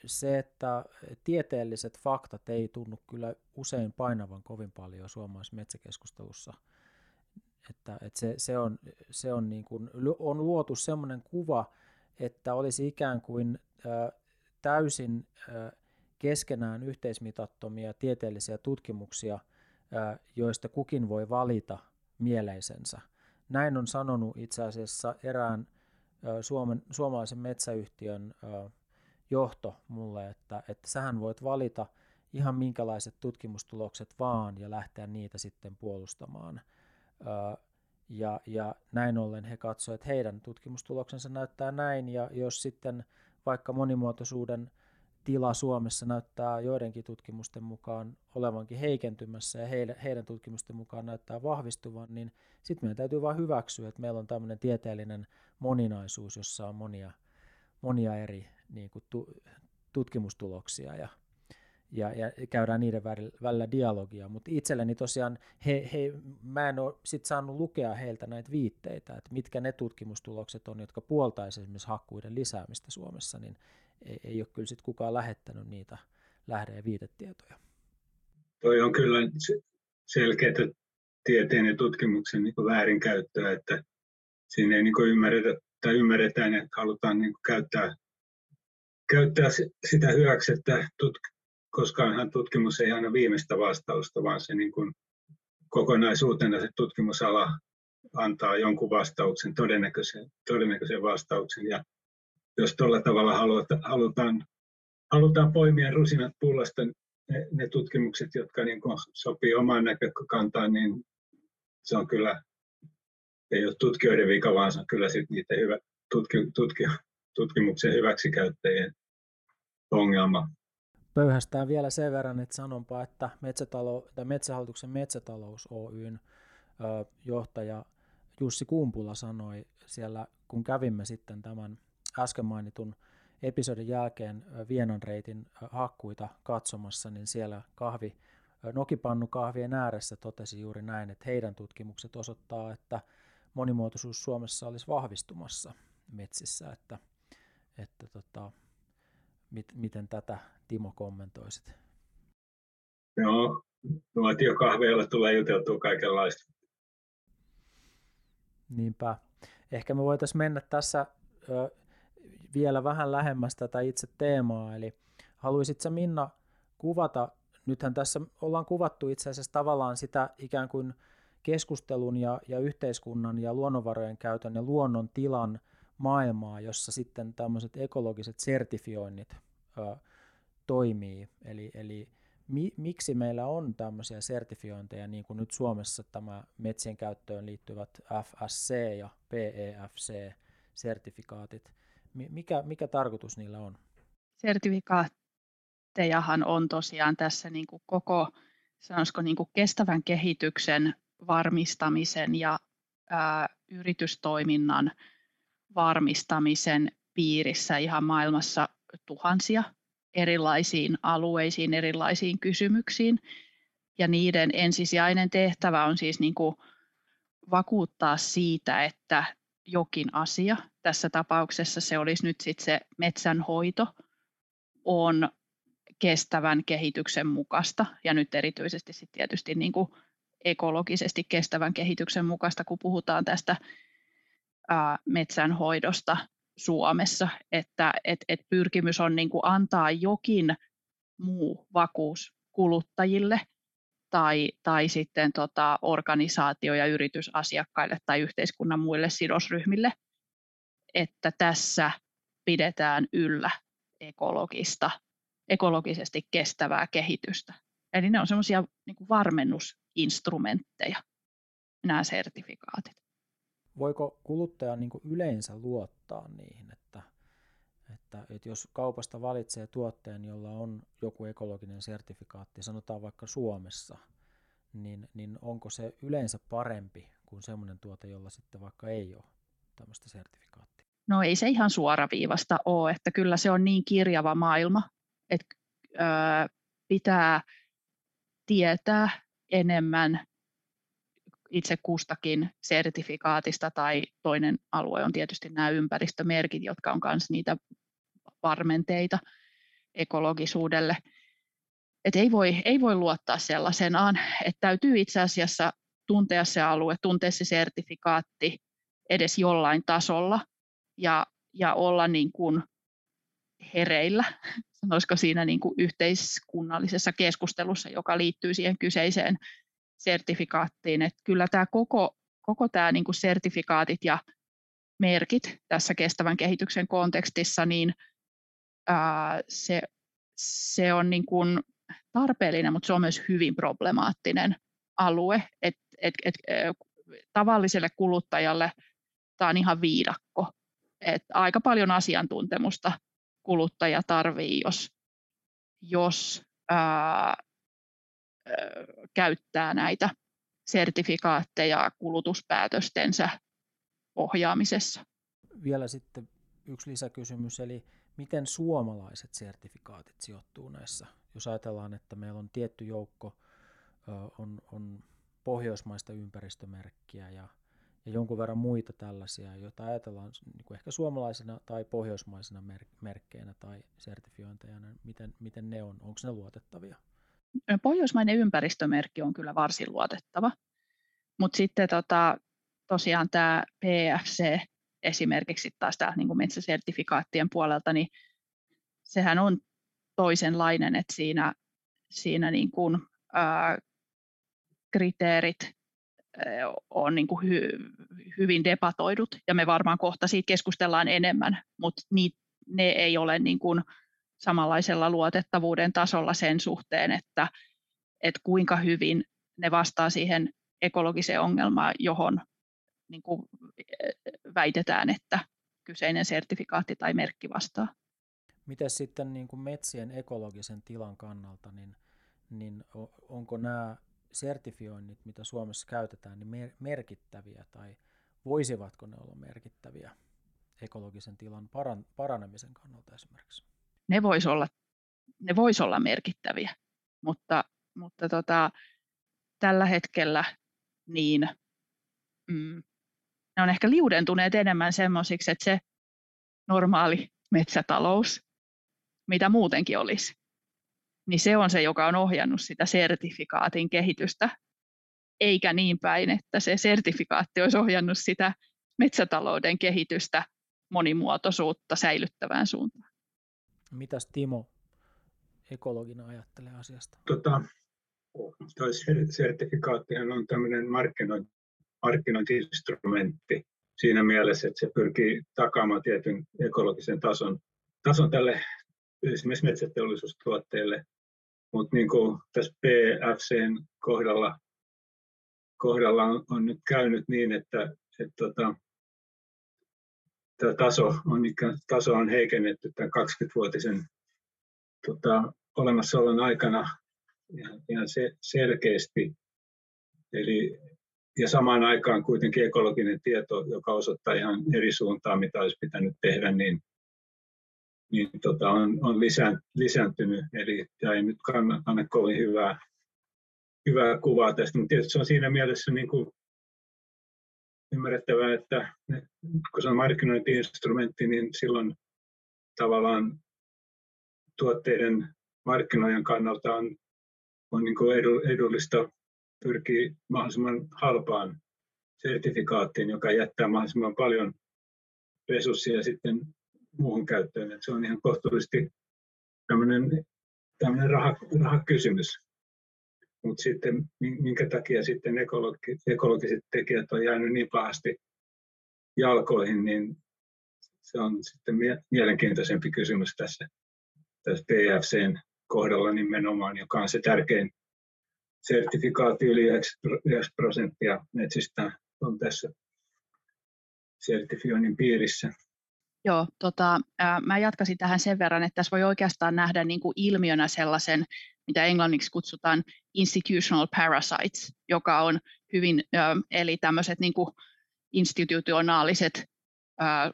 se, että tieteelliset faktat ei tunnu kyllä usein painavan kovin paljon suomalaisessa metsäkeskustelussa. Että, että se, se, on, se on, niin kuin, on luotu sellainen kuva, että olisi ikään kuin äh, täysin äh, keskenään yhteismitattomia tieteellisiä tutkimuksia, äh, joista kukin voi valita mieleisensä. Näin on sanonut itse asiassa erään Suomen, suomalaisen metsäyhtiön johto mulle, että, että sähän voit valita ihan minkälaiset tutkimustulokset vaan ja lähteä niitä sitten puolustamaan. Öö, ja, ja näin ollen he katsoivat, että heidän tutkimustuloksensa näyttää näin, ja jos sitten vaikka monimuotoisuuden tila Suomessa näyttää joidenkin tutkimusten mukaan olevankin heikentymässä ja heidän, heidän tutkimusten mukaan näyttää vahvistuvan, niin sitten meidän täytyy vain hyväksyä, että meillä on tämmöinen tieteellinen moninaisuus, jossa on monia, monia eri niin kuin tu, tutkimustuloksia ja, ja, ja käydään niiden välillä dialogia. Mutta itselleni tosiaan, he, he, mä en ole sit saanut lukea heiltä näitä viitteitä, että mitkä ne tutkimustulokset on, jotka puoltaisivat esimerkiksi hakkuiden lisäämistä Suomessa, niin Ei, ei ole kyllä sitten kukaan lähettänyt niitä lähde- ja viitetietoja. Toi on kyllä selkeää tieteen ja tutkimuksen niin kuin väärinkäyttöä, että siinä ei niin kuin ymmärretä, tai ymmärretään, että halutaan niin kuin käyttää, käyttää sitä hyväksi, että tutk- koskaanhan tutkimus ei aina viimeistä vastausta, vaan se niin kuin kokonaisuutena se tutkimusala antaa jonkun vastauksen, todennäköisen, todennäköisen vastauksen. Ja jos tuolla tavalla haluta, halutaan, halutaan poimia rusinat pullasta ne, ne tutkimukset, jotka niin kuin sopii omaan näkökantaan, niin se on kyllä, ei ole tutkijoiden vika, vaan se on kyllä sit niitä hyvä, tutki, tutki, tutkimuksen hyväksikäyttäjien ongelma. Pöyhästään vielä sen verran, että sanonpa, että metsätalo, tai Metsähallituksen metsätalous Oyn johtaja Jussi Kumpula sanoi siellä, kun kävimme sitten tämän äsken mainitun episodin jälkeen Vienan reitin hakkuita katsomassa, niin siellä kahvi, nokipannukahvien ääressä totesi juuri näin, että heidän tutkimukset osoittaa, että monimuotoisuus Suomessa olisi vahvistumassa metsissä. Että, että tota, mit, miten tätä, Timo, kommentoisit? Joo, nuotiokahveilla tulee juteltua kaikenlaista. Niinpä. Ehkä me voitaisiin mennä tässä Ö, vielä vähän lähemmäs tätä itse teemaa, eli haluaisitko Minna kuvata, nythän tässä ollaan kuvattu itse asiassa tavallaan sitä ikään kuin keskustelun ja, ja yhteiskunnan ja luonnonvarojen käytön ja luonnon tilan maailmaa, jossa sitten tämmöiset ekologiset sertifioinnit ö, toimii, eli, eli mi, miksi meillä on tämmöisiä sertifiointeja, niin kuin nyt Suomessa tämä metsien käyttöön liittyvät F S C ja P E F C sertifikaatit. Mikä, mikä tarkoitus niillä on? Sertifikaattejahan on tosiaan tässä niin kuin koko sanoisiko niin kuin kestävän kehityksen varmistamisen ja ää, yritystoiminnan varmistamisen piirissä ihan maailmassa tuhansia erilaisiin alueisiin, erilaisiin kysymyksiin. Ja niiden ensisijainen tehtävä on siis niin kuin vakuuttaa siitä, että jokin asia, tässä tapauksessa se olisi nyt sitten se metsänhoito, on kestävän kehityksen mukaista, ja nyt erityisesti sitten tietysti niin kuin ekologisesti kestävän kehityksen mukaista, kun puhutaan tästä ää, metsänhoidosta Suomessa, että et, et pyrkimys on niin kuin antaa jokin muu vakuus kuluttajille, Tai, tai sitten tota organisaatio- ja yritysasiakkaille tai yhteiskunnan muille sidosryhmille, että tässä pidetään yllä ekologista, ekologisesti kestävää kehitystä. Eli ne on semmoisia niin kuin varmennusinstrumentteja, nämä sertifikaatit. Voiko kuluttaja niin kuin yleensä luottaa niihin, että, että, että jos kaupasta valitsee tuotteen, jolla on joku ekologinen sertifikaatti, sanotaan vaikka Suomessa, niin, niin onko se yleensä parempi kuin semmoinen tuote, jolla sitten vaikka ei ole tämmöistä sertifikaattia? No ei se ihan suoraviivasta ole, että kyllä se on niin kirjava maailma, että ö, pitää tietää enemmän itse kustakin sertifikaatista, tai toinen alue on tietysti nämä ympäristömerkit, jotka on myös niitä varmenteita ekologisuudelle. Et ei voi, ei voi luottaa sellaisenaan, että täytyy itse asiassa tuntea se alue, tuntea se sertifikaatti edes jollain tasolla ja, ja olla niin kuin hereillä, sanoisiko siinä niin kuin yhteiskunnallisessa keskustelussa, joka liittyy siihen kyseiseen sertifikaattiin, että kyllä tämä koko, koko tämä niin kuin sertifikaatit ja merkit tässä kestävän kehityksen kontekstissa, niin ää, se, se on niin kuin tarpeellinen, mutta se on myös hyvin problemaattinen alue. Et, et, et, tavalliselle kuluttajalle tämä on ihan viidakko. Et aika paljon asiantuntemusta kuluttaja tarvii, jos, jos ää, käyttää näitä sertifikaatteja kulutuspäätöstensä ohjaamisessa. Vielä sitten yksi lisäkysymys, eli miten suomalaiset sertifikaatit sijoittuu näissä? Jos ajatellaan, että meillä on tietty joukko, on, on pohjoismaista ympäristömerkkiä ja, ja jonkun verran muita tällaisia, joita ajatellaan niin kuin ehkä suomalaisena tai pohjoismaisena merk, merkkeinä tai sertifiointeina, miten, miten ne on? Onko ne luotettavia? Pohjoismainen ympäristömerkki on kyllä varsin luotettava, mutta sitten tota, tosiaan tämä P E F C esimerkiksi taas tämä niin kuin metsäsertifikaattien puolelta, niin sehän on toisenlainen, että siinä, siinä niin kuin, ää, kriteerit ää, on niin kuin hy, hyvin debatoidut ja me varmaan kohta siitä keskustellaan enemmän, mutta ni, ne ei ole niin kuin samanlaisella luotettavuuden tasolla sen suhteen, että, että kuinka hyvin ne vastaa siihen ekologiseen ongelmaan, johon niin kuin väitetään, että kyseinen sertifikaatti tai merkki vastaa. Miten sitten niin kuin metsien ekologisen tilan kannalta, niin, niin onko nämä sertifioinnit, mitä Suomessa käytetään, niin merkittäviä tai voisivatko ne olla merkittäviä ekologisen tilan paranemisen kannalta esimerkiksi? Ne vois olla, ne vois olla merkittäviä, mutta, mutta tota, tällä hetkellä niin, mm, ne on ehkä liudentuneet enemmän semmoisiksi, että se normaali metsätalous, mitä muutenkin olisi, niin se on se, joka on ohjannut sitä sertifikaatin kehitystä, eikä niin päin, että se sertifikaatti olisi ohjannut sitä metsätalouden kehitystä monimuotoisuutta säilyttävään suuntaan. Mitäs Timo ekologina ajattelee asiasta? Tota, tuo sertifikaattihan on tämmöinen markkinointi, markkinointi-instrumentti siinä mielessä, että se pyrkii takaamaan tietyn ekologisen tason, tason tälle esimerkiksi metsäteollisuustuotteille, mutta niin kuin tässä P F C:n kohdalla, kohdalla on, on nyt käynyt niin, että et, tota, tämä taso on, taso on heikennetty tämän kaksikymmentävuotisen tota, olemassaolon aikana ihan, ihan se, selkeästi. Eli, ja samaan aikaan kuitenkin ekologinen tieto, joka osoittaa ihan eri suuntaan, mitä olisi pitänyt tehdä, niin, niin tota, on, on lisään, lisääntynyt. Eli tämä ei nyt anna kovin hyvää, hyvää kuvaa tästä, mutta tietysti se on siinä mielessä niin kuin ymmärrettävää, että kun se on markkinointi-instrumentti, niin silloin tavallaan tuotteiden markkinoijan kannalta on, on niin kuin edullista pyrkiä mahdollisimman halpaan sertifikaattiin, joka jättää mahdollisimman paljon resursseja sitten muuhun käyttöön. Et se on ihan kohtuullisesti tämmöinen, tämmöinen rahakysymys. Mutta sitten minkä takia sitten ekologi- ekologiset tekijät on jäänyt niin pahasti jalkoihin, niin se on sitten mielenkiintoisempi kysymys tässä, tässä P F C:n kohdalla nimenomaan, joka on se tärkein sertifikaatti, yli yhdeksänkymmentä prosenttia metsistä on tässä sertifioinnin piirissä. Joo, tota, äh, mä jatkasin tähän sen verran, että tässä voi oikeastaan nähdä niin kuin ilmiönä sellaisen, mitä englanniksi kutsutaan institutional parasites, joka on hyvin, eli tämmöiset niin kuin institutionaaliset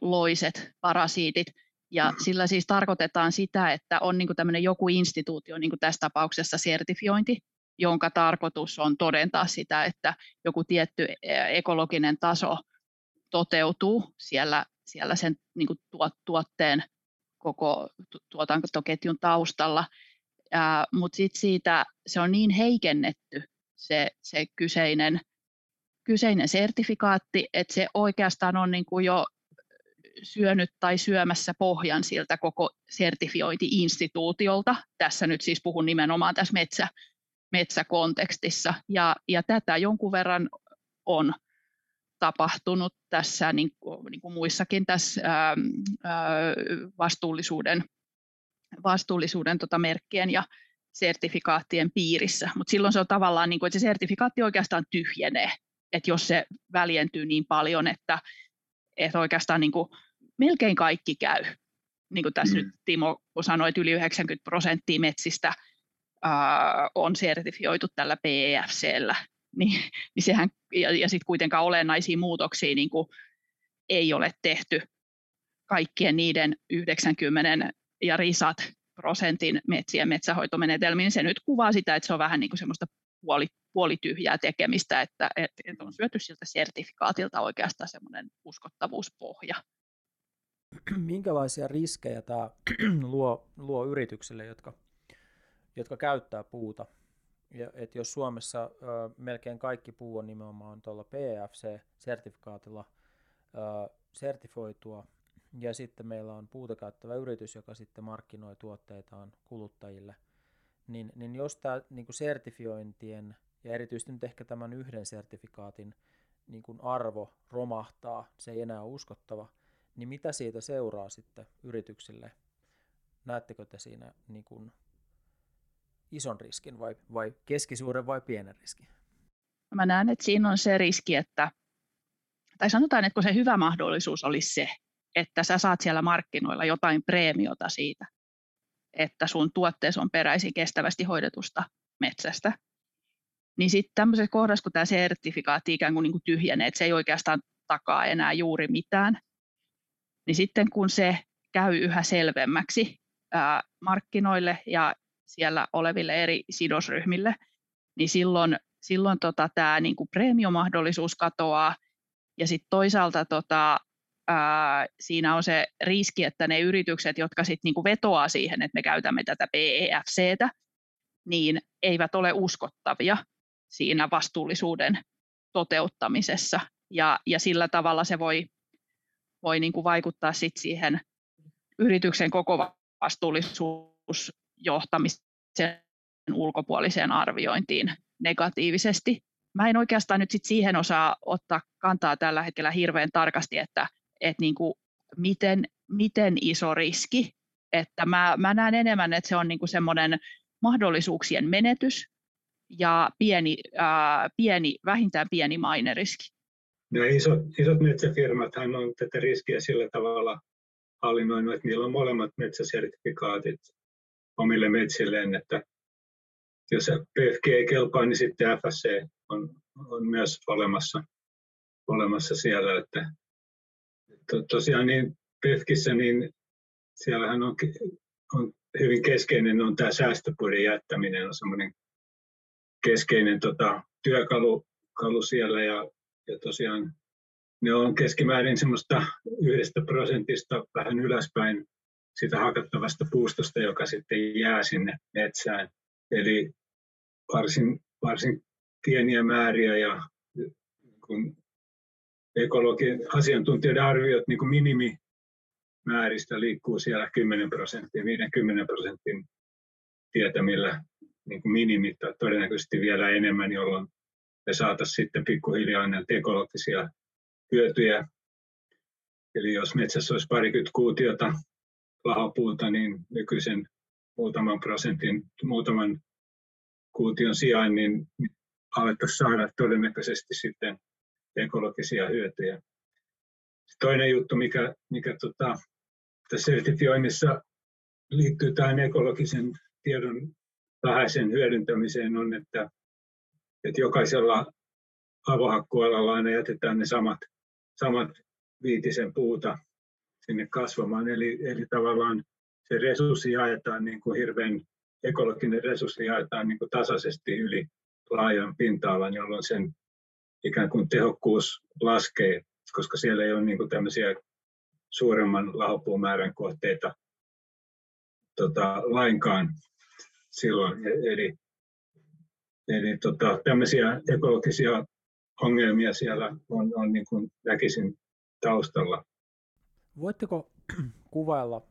loiset parasiitit. Ja sillä siis tarkoitetaan sitä, että on niin kuin tämmöinen joku instituutio, niin kuin tässä tapauksessa sertifiointi, jonka tarkoitus on todentaa sitä, että joku tietty ekologinen taso toteutuu siellä, siellä sen niin kuin tuotteen koko tuotantoketjun taustalla. Äh, mutta sitten siitä se on niin heikennetty se, se kyseinen, kyseinen sertifikaatti, että se oikeastaan on niinku jo syönyt tai syömässä pohjan siltä koko sertifiointi-instituutiolta. Tässä nyt siis puhun nimenomaan tässä metsä, metsäkontekstissa. Ja, ja tätä jonkun verran on tapahtunut tässä niin kuin, niin kuin muissakin tässä ähm, äh, vastuullisuuden vastuullisuuden tota merkkien ja sertifikaattien piirissä, mutta silloin se on tavallaan niin kuin, että se sertifikaatti oikeastaan tyhjenee, että jos se väljentyy niin paljon, että, että oikeastaan niin kuin melkein kaikki käy. Niin kuin tässä mm. nyt Timo sanoi, että yli yhdeksänkymmentä prosenttia metsistä ää, on sertifioitu tällä P E F C:llä, niin, niin sehän, ja, ja sitten kuitenkaan olennaisia muutoksia niin kuin ei ole tehty kaikkien niiden yhdeksänkymmentä ja risat prosentin metsien metsähoitomenetelmiin, niin se nyt kuvaa sitä, että se on vähän niin kuin semmoista puoli, puolityhjää tekemistä, että, että on syöty siltä sertifikaatilta oikeastaan semmoinen uskottavuuspohja. Minkälaisia riskejä tämä luo, luo yrityksille, jotka, jotka käyttää puuta? Ja, et jos Suomessa ö, melkein kaikki puu on nimenomaan tuolla P E F C-sertifikaatilla ö, sertifioitua, ja sitten meillä on puuta käyttävä yritys, joka sitten markkinoi tuotteitaan kuluttajille, niin, niin jos tämä niin kuin sertifiointien ja erityisesti nyt ehkä tämän yhden sertifikaatin niin kuin arvo romahtaa, se ei enää ole uskottava, niin mitä siitä seuraa sitten yrityksille? Näettekö te siinä niin kuin ison riskin vai, vai keskisuuren vai pienen riskin? Mä näen, että siinä on se riski, että, tai sanotaan, että kun se hyvä mahdollisuus olisi se, että sä saat siellä markkinoilla jotain preemiota siitä, että sun tuotteesi on peräisin kestävästi hoidetusta metsästä, niin sitten tämmöisessä kohdassa, kun tämä sertifikaatti ikään kuin, niin kuin tyhjenee, että se ei oikeastaan takaa enää juuri mitään, niin sitten kun se käy yhä selvemmäksi ää, markkinoille ja siellä oleville eri sidosryhmille, niin silloin, silloin tota, tämä niin kuin preemiomahdollisuus katoaa, ja sitten toisaalta tota, ää, siinä on se riski, että ne yritykset, jotka sitten niin kuin vetoaa siihen, että me käytämme tätä P E F C:tä, niin eivät ole uskottavia siinä vastuullisuuden toteuttamisessa, ja, ja sillä tavalla se voi voi niin kuin vaikuttaa sit siihen yrityksen koko vastuullisuusjohtamisen ulkopuoliseen arviointiin negatiivisesti. Mä en oikeastaan nyt sit siihen osaa ottaa kantaa tällä hetkellä hirveän tarkasti, että et niin kuin miten, miten iso riski. Että mä, mä näen enemmän, että se on niin kuin semmoinen mahdollisuuksien menetys ja pieni, äh, pieni, vähintään pieni maineriski. No isot, isot metsäfirmathan on tätä riskiä sillä tavalla hallinnoinut, että niillä on molemmat metsäsertifikaatit omille metsilleen, että jos P E F C ei kelpaa, niin sitten F S C on, on myös olemassa, olemassa siellä. Että to, tosiaan niin P E F C:ssä niin siellähän on, on hyvin keskeinen on tämä säästöpuiden jättäminen, on semmoinen keskeinen tota, työkalu kalu siellä. Ja Ja tosiaan ne on keskimäärin semmoista yhdestä prosentista vähän ylöspäin sitä hakattavasta puustosta, joka sitten jää sinne metsään. Eli varsin, varsin pieniä määriä, ja kun ekologian asiantuntijoiden arviot niin kuin minimimääristä liikkuu siellä kymmenen prosenttia, viidenkymmenen prosentin tietämillä niin kuin minimi, tai todennäköisesti vielä enemmän, jolloin ja saataisiin sitten pikkuhiljaa näitä ekologisia hyötyjä. Eli jos metsässä olisi parikymmentä kuutiota lahopuuta, niin nykyisen muutaman prosentin, muutaman kuution sijaan, niin alettaisiin saada todennäköisesti sitten ekologisia hyötyjä. Toinen juttu, mikä, mikä tota, tässä sertifioinnissa liittyy tähän ekologisen tiedon vähäiseen hyödyntämiseen, on, että että jokaisella avohakkuualalla aina jätetään ne samat, samat viitisen puuta sinne kasvamaan. Eli, eli tavallaan se resurssi jaetaan, niin kuin hirveän ekologinen resurssi jaetaan niin kuin tasaisesti yli laajan pinta-alan, jolloin sen ikään kuin tehokkuus laskee, koska siellä ei ole niin kuin tämmöisiä suuremman lahopuumäärän kohteita tota, lainkaan silloin. Eli, Eli tota, tämmöisiä ekologisia ongelmia siellä on, on niin kuin näkisin taustalla. Voitteko kuvailla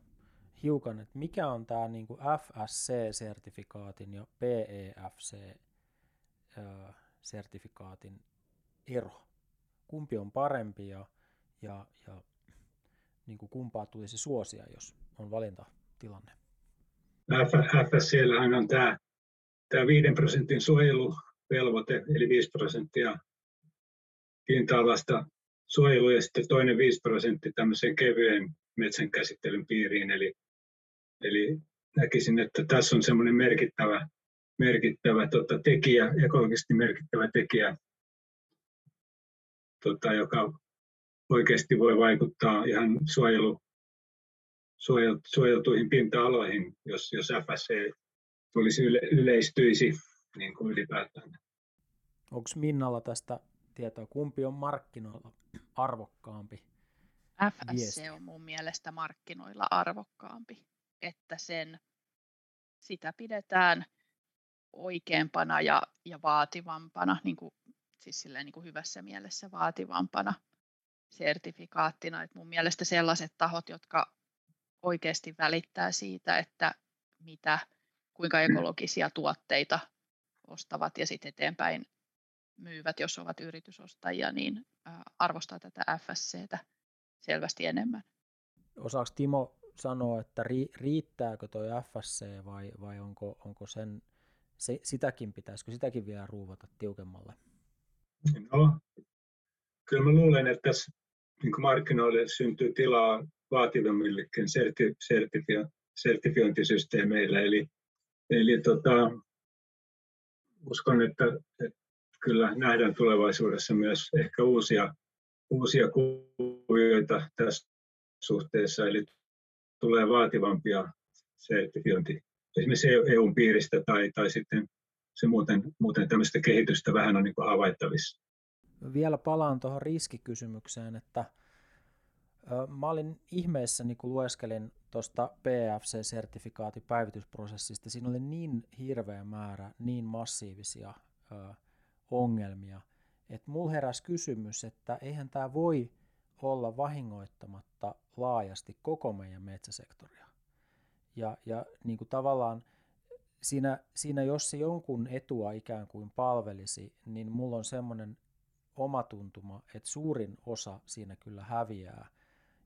hiukan, että mikä on tämä niin kuin F S C-sertifikaatin ja P E F C-sertifikaatin ero? Kumpi on parempi ja, ja, ja niin kuin kumpaa tulisi suosia, jos on valintatilanne? F S C:llähän on tämä, tämä viiden prosentin suojeluvelvoite, eli viisi prosenttia pinta-alasta suojelua ja sitten toinen viisi prosenttia tämmöiseen kevyen metsänkäsittelyn piiriin. Eli, eli näkisin, että tässä on semmoinen merkittävä, merkittävä tota, tekijä, ekologisesti merkittävä tekijä, tota, joka oikeasti voi vaikuttaa ihan suojelu, suojel, suojeltuihin pinta-aloihin, jos, jos F S C tulisi yle, yleistyisi niin kuin ylipäätään. Onko Minnalla tästä tietoa, kumpi on markkinoilla arvokkaampi? F S C on mun mielestä markkinoilla arvokkaampi, että sen, sitä pidetään oikeampana ja, ja vaativampana, niin kuin, siis silleen, niin kuin hyvässä mielessä vaativampana sertifikaattina. Et mun mielestä sellaiset tahot, jotka oikeasti välittää siitä, että mitä, kuinka ekologisia tuotteita ostavat ja sitten eteenpäin myyvät, jos ovat yritysostajia, niin arvostaa tätä F S C:tä selvästi enemmän. Osaako Timo sanoa, että riittääkö tuo F S C vai, vai onko, onko sen, se, sitäkin pitäisikö sitäkin vielä ruuvata tiukemmalle? No, kyllä mä luulen, että tässä niin markkinoille syntyy tilaa vaativammillekin serti, sertifio, sertifiointisysteemeillä. Eli, eli tota, uskon, että, että kyllä nähdään tulevaisuudessa myös ehkä uusia, uusia kuvioita tässä suhteessa, eli tulee vaativampia sertifiointi esimerkiksi E U:n piiristä tai, tai sitten se muuten, muuten tämmöistä kehitystä vähän on niin kuin havaittavissa. Vielä palaan tuohon riskikysymykseen, että mä olin ihmeessäni, kun lueskelin tuosta P E F C-sertifikaatin päivitysprosessista, siinä oli niin hirveä määrä, niin massiivisia ongelmia, että mulla heräsi kysymys, että eihän tämä voi olla vahingoittamatta laajasti koko meidän metsäsektoria. Ja, ja niin kuin tavallaan siinä, siinä, jos se jonkun etua ikään kuin palvelisi, niin mulla on semmoinen oma tuntuma, että suurin osa siinä kyllä häviää,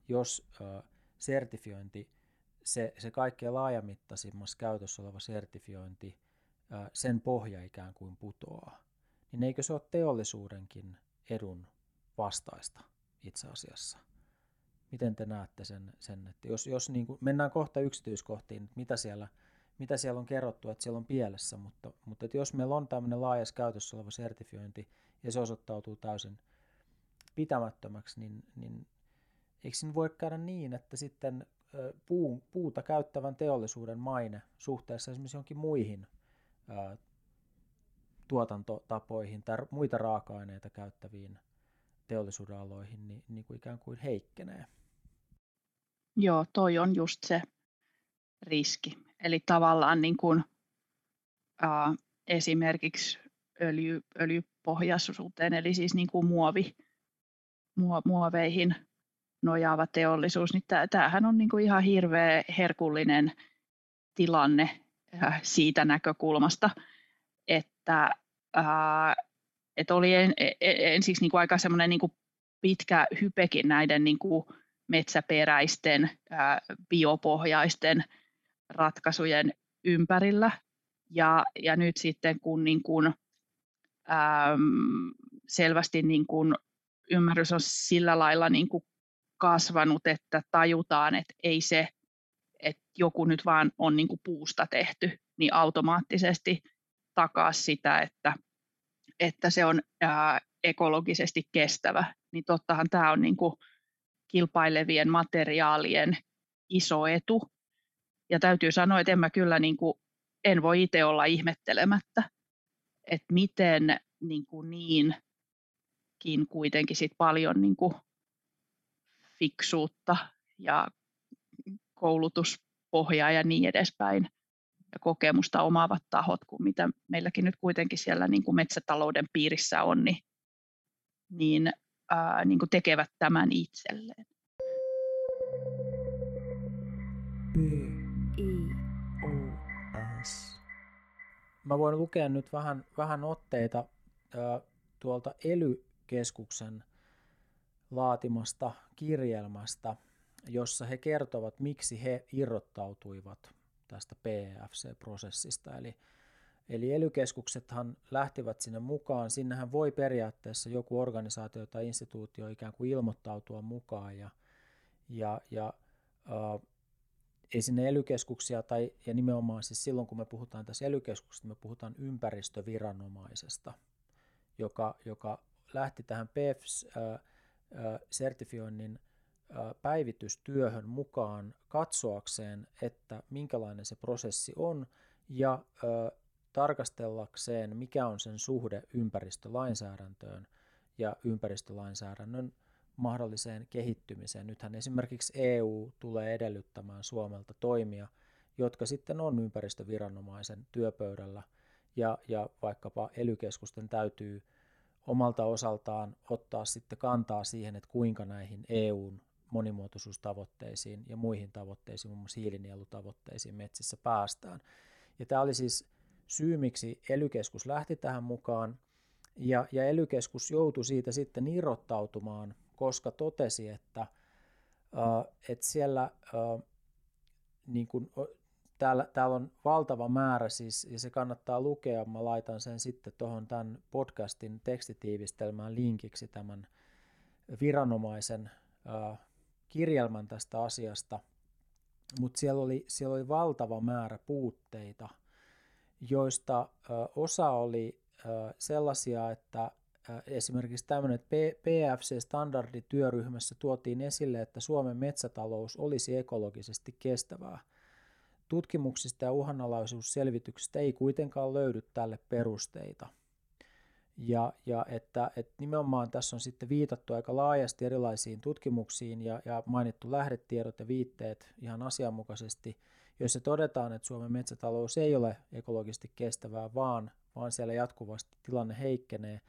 jos ö, sertifiointi, se, se kaikkein laajamittaisimmassa käytössä oleva sertifiointi, ö, sen pohja ikään kuin putoaa. Niin eikö se ole teollisuudenkin edun vastaista itse asiassa? Miten te näette sen, sen että jos, jos niin kuin mennään kohta yksityiskohtiin, että mitä siellä, mitä siellä on kerrottu, että siellä on pielessä, mutta, mutta että jos meillä on tämmöinen laajassa käytössä oleva sertifiointi ja se osoittautuu täysin pitämättömäksi, niin, niin eikö siinä voi käydä niin, että sitten puu, puuta käyttävän teollisuuden maine suhteessa esimerkiksi jonkin muihin tuotantotapoihin tai muita raaka-aineita käyttäviin teollisuuden aloihin niin, niin kuin ikään kuin heikkenee? Joo, toi on just se riski. Eli tavallaan niin kuin, äh, esimerkiksi öljy, öljypohjaisuuteen, eli siis niin kuin muovi, muo, muoveihin nojaava teollisuus, niin tämähän on niin kuin ihan hirveä herkullinen tilanne äh, siitä näkökulmasta, että äh, et oli en, en, ensiksi niinku aika semmoinen niinku pitkä hypekin näiden niinku metsäperäisten, ää, biopohjaisten ratkaisujen ympärillä. Ja, ja nyt sitten kun niinku, äm, selvästi niinku ymmärrys on sillä lailla niinku kasvanut, että tajutaan, että ei se, että joku nyt vaan on niinku puusta tehty, niin automaattisesti takaa sitä, että että se on ää, ekologisesti kestävä, niin tottahan tämä on niinku kilpailevien materiaalien iso etu. Ja täytyy sanoa, että en mä kyllä niinku, en voi itse olla ihmettelemättä, että miten niinku niinkin kuitenkin sit paljon niinku fiksuutta ja koulutuspohjaa ja niin edespäin ja kokemusta omaavat tahot, kuin mitä meilläkin nyt kuitenkin siellä niin kuin metsätalouden piirissä on, niin, niin, ää, niin kuin tekevät tämän itselleen. B I O S. Mä voin lukea nyt vähän, vähän otteita ää, tuolta E L Y-keskuksen laatimasta kirjelmästä, jossa he kertovat, miksi he irrottautuivat tästä P E F C-prosessista. Eli, eli E L Y-keskuksethan lähtivät sinne mukaan. Sinnehän voi periaatteessa joku organisaatio tai instituutio ikään kuin ilmoittautua mukaan ja, ja, ja äh, ei sinne E L Y-keskuksia tai ja nimenomaan siis silloin, kun me puhutaan tässä E L Y-keskuksesta, me puhutaan ympäristöviranomaisesta, joka, joka lähti tähän P E F C-sertifioinnin päivitystyöhön mukaan katsoakseen, että minkälainen se prosessi on ja ö, tarkastellakseen, mikä on sen suhde ympäristölainsäädäntöön ja ympäristölainsäädännön mahdolliseen kehittymiseen. Nythän esimerkiksi E U tulee edellyttämään Suomelta toimia, jotka sitten on ympäristöviranomaisen työpöydällä ja, ja vaikkapa E L Y-keskusten täytyy omalta osaltaan ottaa sitten kantaa siihen, että kuinka näihin E U:n monimuotoisuustavoitteisiin ja muihin tavoitteisiin, muun muassa hiilinielutavoitteisiin metsissä päästään. Ja tämä oli siis syy, miksi E L Y-keskus lähti tähän mukaan, ja, ja E L Y-keskus joutui siitä sitten irrottautumaan, koska totesi, että, äh, että siellä äh, niin kuin, Täällä, täällä on valtava määrä siis, ja se kannattaa lukea. Mä laitan sen sitten tuohon tämän podcastin tekstitiivistelmään linkiksi tämän viranomaisen äh, kirjelmän tästä asiasta. Mutta siellä oli, siellä oli valtava määrä puutteita, joista äh, osa oli äh, sellaisia, että äh, esimerkiksi tämmöinen, että P F C-standardityöryhmässä tuotiin esille, että Suomen metsätalous olisi ekologisesti kestävää. Tutkimuksista ja uhanalaisuusselvityksistä ei kuitenkaan löydy tälle perusteita. Ja, ja että, että nimenomaan tässä on sitten viitattu aika laajasti erilaisiin tutkimuksiin ja, ja mainittu lähdetiedot ja viitteet ihan asianmukaisesti, joissa todetaan, että Suomen metsätalous ei ole ekologisesti kestävää, vaan, vaan siellä jatkuvasti tilanne heikkenee.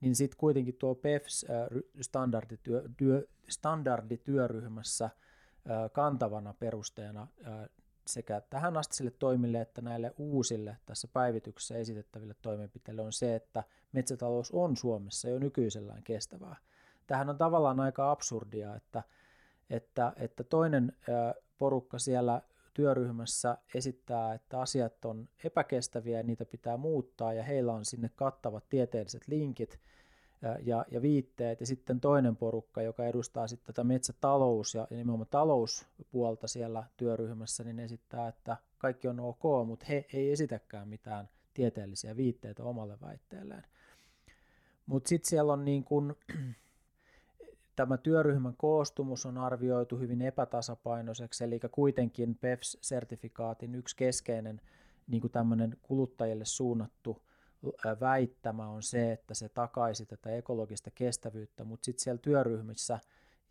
Niin sitten kuitenkin tuo P E F C-standardityöryhmässä kantavana perusteena sekä tähän asti sille toimille että näille uusille tässä päivityksessä esitettäville toimenpiteille on se, että metsätalous on Suomessa jo nykyisellään kestävää. Tämähän on tavallaan aika absurdia, että, että, että toinen porukka siellä työryhmässä esittää, että asiat on epäkestäviä ja niitä pitää muuttaa ja heillä on sinne kattavat tieteelliset linkit ja, ja viitteet. Ja sitten toinen porukka, joka edustaa sitten tätä metsätalous ja nimenomaan talouspuolta siellä työryhmässä, niin esittää, että kaikki on ok, mutta he ei esitäkään mitään tieteellisiä viitteitä omalle väitteelleen. Mutta sitten siellä on niin kuin, tämä työryhmän koostumus on arvioitu hyvin epätasapainoiseksi, eli kuitenkin P E F C-sertifikaatin yksi keskeinen niin kuin tämmöinen kuluttajille suunnattu väittämä on se, että se takaisi tätä ekologista kestävyyttä, mutta sitten siellä työryhmissä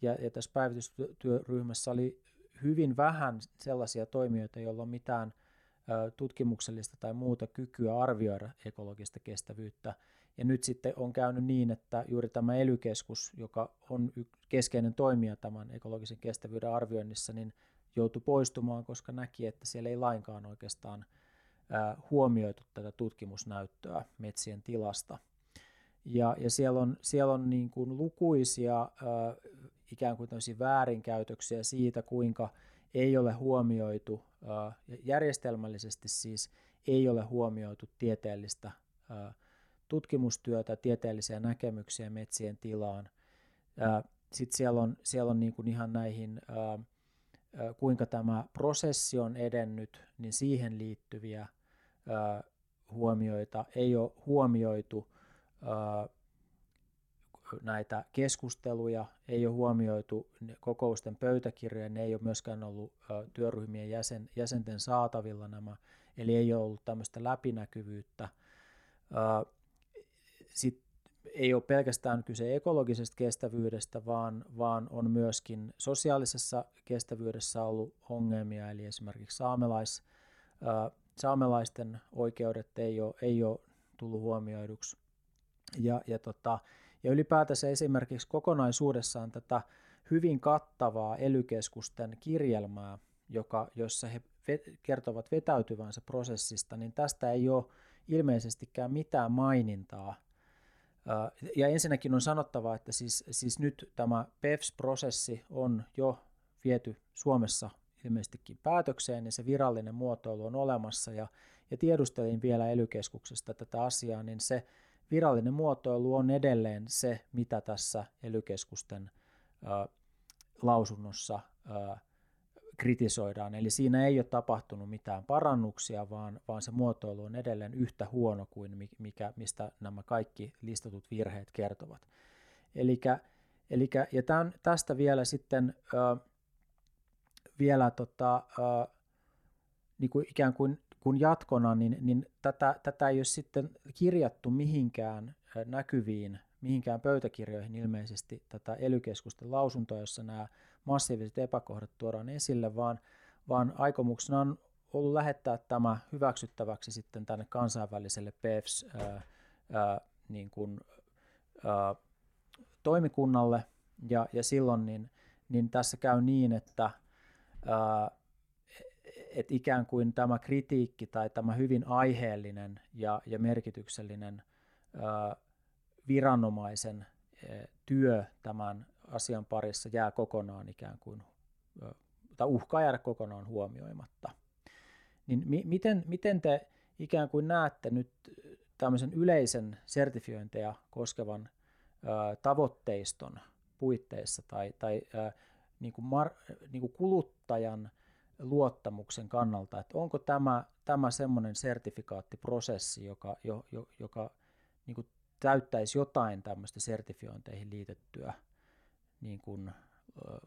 ja, ja tässä päivitystyöryhmässä oli hyvin vähän sellaisia toimijoita, joilla on mitään ö, tutkimuksellista tai muuta kykyä arvioida ekologista kestävyyttä. Ja nyt sitten on käynyt niin, että juuri tämä E L Y-keskus, joka on keskeinen toimija tämän ekologisen kestävyyden arvioinnissa, niin joutui poistumaan, koska näki, että siellä ei lainkaan oikeastaan huomioitu tätä tutkimusnäyttöä metsien tilasta. Ja, ja siellä on, siellä on niin kuin lukuisia äh, ikään kuin tämmöisiä väärinkäytöksiä siitä, kuinka ei ole huomioitu, äh, järjestelmällisesti siis ei ole huomioitu tieteellistä äh, tutkimustyötä, tieteellisiä näkemyksiä metsien tilaan. Äh, Sitten siellä on, siellä on niin kuin ihan näihin, äh, kuinka tämä prosessi on edennyt, niin siihen liittyviä huomioita, ei ole huomioitu näitä keskusteluja, ei ole huomioitu kokousten pöytäkirjoja, ne ei ole myöskään ollut työryhmien jäsen, jäsenten saatavilla nämä, eli ei ole ollut tämmöistä läpinäkyvyyttä. Sitten ei ole pelkästään kyse ekologisesta kestävyydestä, vaan, vaan on myöskin sosiaalisessa kestävyydessä ollut ongelmia, eli esimerkiksi saamelais, saamelaisten oikeudet ei ole, ei ole tullut huomioiduksi. Ja, ja, tota, ja ylipäätänsä esimerkiksi kokonaisuudessaan tätä hyvin kattavaa E L Y-keskusten kirjelmää, joka, jossa he kertovat vetäytyvänsä prosessista, niin tästä ei ole ilmeisestikään mitään mainintaa. Ja ensinnäkin on sanottava, että siis, siis nyt tämä P E F C-prosessi on jo viety Suomessa ilmeisestikin päätökseen, niin se virallinen muotoilu on olemassa. Ja, ja tiedustelin vielä E L Y-keskuksesta tätä asiaa, niin se virallinen muotoilu on edelleen se, mitä tässä E L Y-keskusten äh, lausunnossa äh, kritisoidaan. Eli siinä ei ole tapahtunut mitään parannuksia, vaan, vaan se muotoilu on edelleen yhtä huono kuin mikä, mistä nämä kaikki listatut virheet kertovat. Elikkä, elikkä, ja tämän, tästä vielä sitten äh, vielä tota, äh, niin kuin ikään kuin kun jatkona, niin, niin tätä, tätä ei ole sitten kirjattu mihinkään näkyviin, mihinkään pöytäkirjoihin ilmeisesti tätä E L Y-keskusten lausuntoa, jossa nämä massiiviset epäkohdat tuodaan esille, vaan, vaan aikomuksena on ollut lähettää tämä hyväksyttäväksi sitten tänne kansainväliselle P E F C-toimikunnalle, äh, niin ja, ja silloin niin, niin tässä käy niin, että äh, että ikään kuin tämä kritiikki tai tämä hyvin aiheellinen ja, ja merkityksellinen ö, viranomaisen ö, työ tämän asian parissa jää kokonaan ikään kuin, ö, tai uhkaa jäädä kokonaan huomioimatta. Niin mi- miten, miten te ikään kuin näette nyt tämmöisen yleisen sertifiointeja koskevan ö, tavoitteiston puitteissa tai, tai ö, niin kuin mar- niin kuin kuluttajan luottamuksen kannalta, että onko tämä, tämä semmoinen sertifikaattiprosessi, joka, jo, joka niin kuin täyttäisi jotain tämmöistä sertifiointeihin liitettyä niin kuin,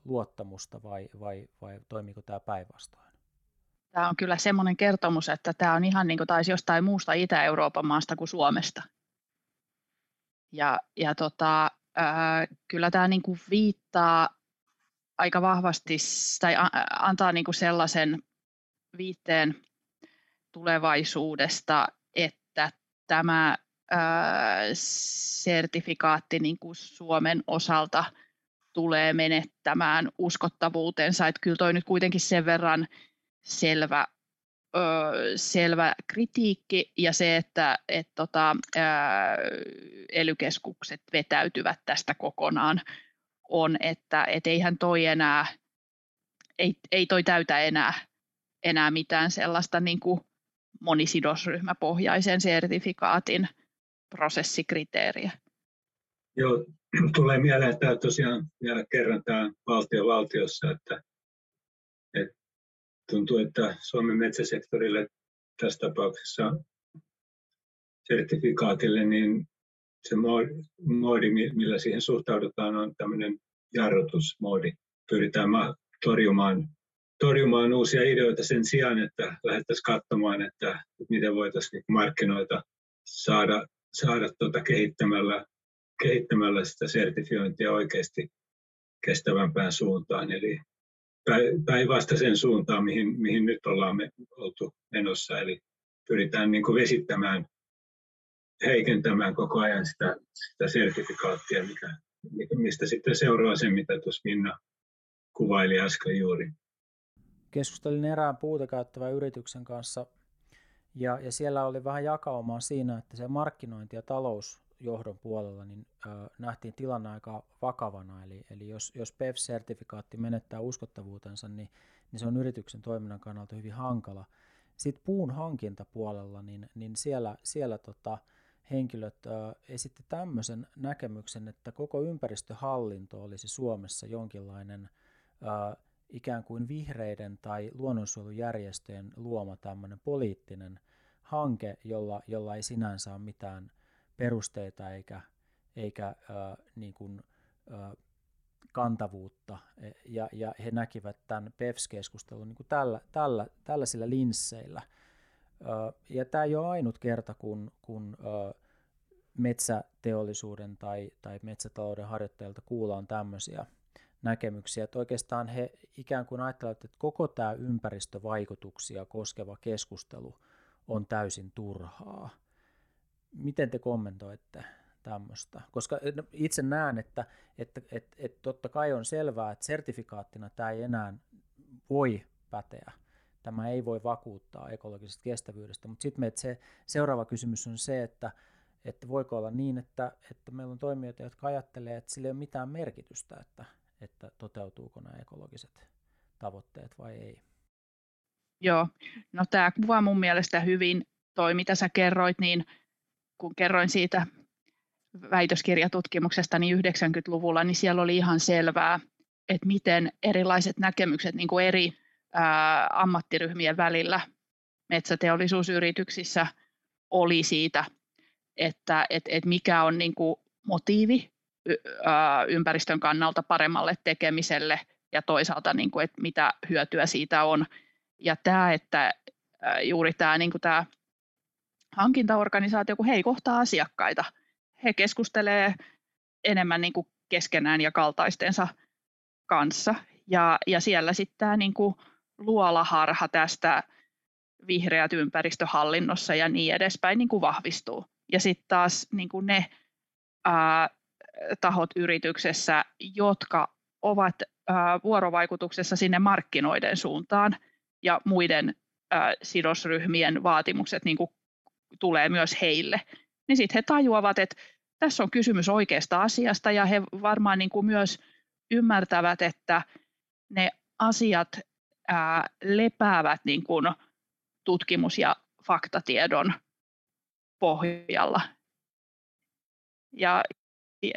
luottamusta vai, vai, vai toimiiko tämä päinvastoin? Tämä on kyllä semmoinen kertomus, että tämä on ihan niin kuin taisi jostain muusta Itä-Euroopan maasta kuin Suomesta. Ja, ja tota, äh, kyllä tämä niin kuin viittaa aika vahvasti tai antaa niin kuin sellaisen viitteen tulevaisuudesta, että tämä ää, sertifikaatti niin kuin Suomen osalta tulee menettämään uskottavuutensa. Että kyllä toi nyt kuitenkin sen verran selvä, ö, selvä kritiikki ja se, että et tota, ää, E L Y-keskukset vetäytyvät tästä kokonaan, on, että et eihän toi enää, ei, ei toi täytä enää, enää mitään sellaista niin kuin monisidosryhmäpohjaisen sertifikaatin prosessikriteeriä. Joo, tulee mieleen tämä tosiaan vielä kerran tämä valtio valtiossa, että, että tuntuu, että Suomen metsäsektorille tässä tapauksessa sertifikaatille niin se moodi, millä siihen suhtaudutaan, on tämmöinen jarrutusmoodi. Pyritään torjumaan, torjumaan uusia ideoita sen sijaan, että lähdettäisiin katsomaan, että miten voitaisiin markkinoita saada, saada tuota kehittämällä, kehittämällä sitä sertifiointia oikeasti kestävämpään suuntaan. Eli päinvastaiseen suuntaan, mihin, mihin nyt ollaan me, oltu menossa. Eli pyritään niin kuin vesittämään, heikentämään koko ajan sitä, sitä sertifikaattia, mikä, mistä sitten seuraa sen, mitä tuossa Minna kuvaili äsken juuri. Keskustelin erään puuta käyttävän yrityksen kanssa, ja, ja siellä oli vähän jakaumaa siinä, että se markkinointi- ja talousjohdon puolella niin, ö, nähtiin tilanne aika vakavana. Eli, eli jos, jos P E F C-sertifikaatti menettää uskottavuutensa, niin, niin se on yrityksen toiminnan kannalta hyvin hankala. Sitten puun hankintapuolella, niin, niin siellä... siellä tota, henkilöt äh, esitti tämmöisen näkemyksen, että koko ympäristöhallinto olisi Suomessa jonkinlainen äh, ikään kuin vihreiden tai luonnonsuojelujärjestöjen luoma tämmöinen poliittinen hanke, jolla, jolla ei sinänsä ole mitään perusteita eikä, eikä äh, niin kuin, äh, kantavuutta. Ja, ja he näkivät tämän P E F C-keskustelun niin kuin tällä, tällä, tällaisilla linsseillä. Ja tämä ei ole ainut kerta, kun, kun ö, metsäteollisuuden tai, tai metsätalouden harjoittajilta kuullaan tämmöisiä näkemyksiä. Että oikeastaan he ikään kuin ajattelevat, että koko tämä ympäristövaikutuksia koskeva keskustelu on täysin turhaa. Miten te kommentoitte tämmöistä? Koska itse näen, että, että, että, että totta kai on selvää, että sertifikaattina tämä ei enää voi päteä. Tämä ei voi vakuuttaa ekologisesta kestävyydestä, mutta sitten se seuraava kysymys on se, että, että voiko olla niin, että, että meillä on toimijoita, jotka ajattelee, että sillä ei ole mitään merkitystä, että, että toteutuuko nämä ekologiset tavoitteet vai ei? Joo, no tämä kuvaa mun mielestä hyvin toi, mitä sä kerroit, niin kun kerroin siitä väitöskirjatutkimuksesta niin yhdeksänkymmentäluvulla, niin siellä oli ihan selvää, että miten erilaiset näkemykset niin kuin eri ää, ammattiryhmien välillä metsäteollisuusyrityksissä oli siitä, että et, et mikä on niin kuin motiivi y, ää, ympäristön kannalta paremmalle tekemiselle ja toisaalta, niin kuin, että mitä hyötyä siitä on. Ja tämä, että ää, juuri tämä, niin kuin tämä hankintaorganisaatio, kun he ei kohtaa asiakkaita, he keskustelee enemmän niin kuin keskenään ja kaltaistensa kanssa. Ja, ja siellä sitten tämä niin kuin luolaharha tästä vihreät ympäristöhallinnossa ja niin edespäin niin kuin vahvistuu. Ja sitten taas niin kuin ne ää, tahot yrityksessä, jotka ovat ää, vuorovaikutuksessa sinne markkinoiden suuntaan ja muiden ää, sidosryhmien vaatimukset niin kuin tulee myös heille, niin sitten he tajuavat, että tässä on kysymys oikeasta asiasta ja he varmaan niin kuin myös ymmärtävät, että ne asiat ää, lepäävät niin kuin tutkimus- ja faktatiedon pohjalla. Ja,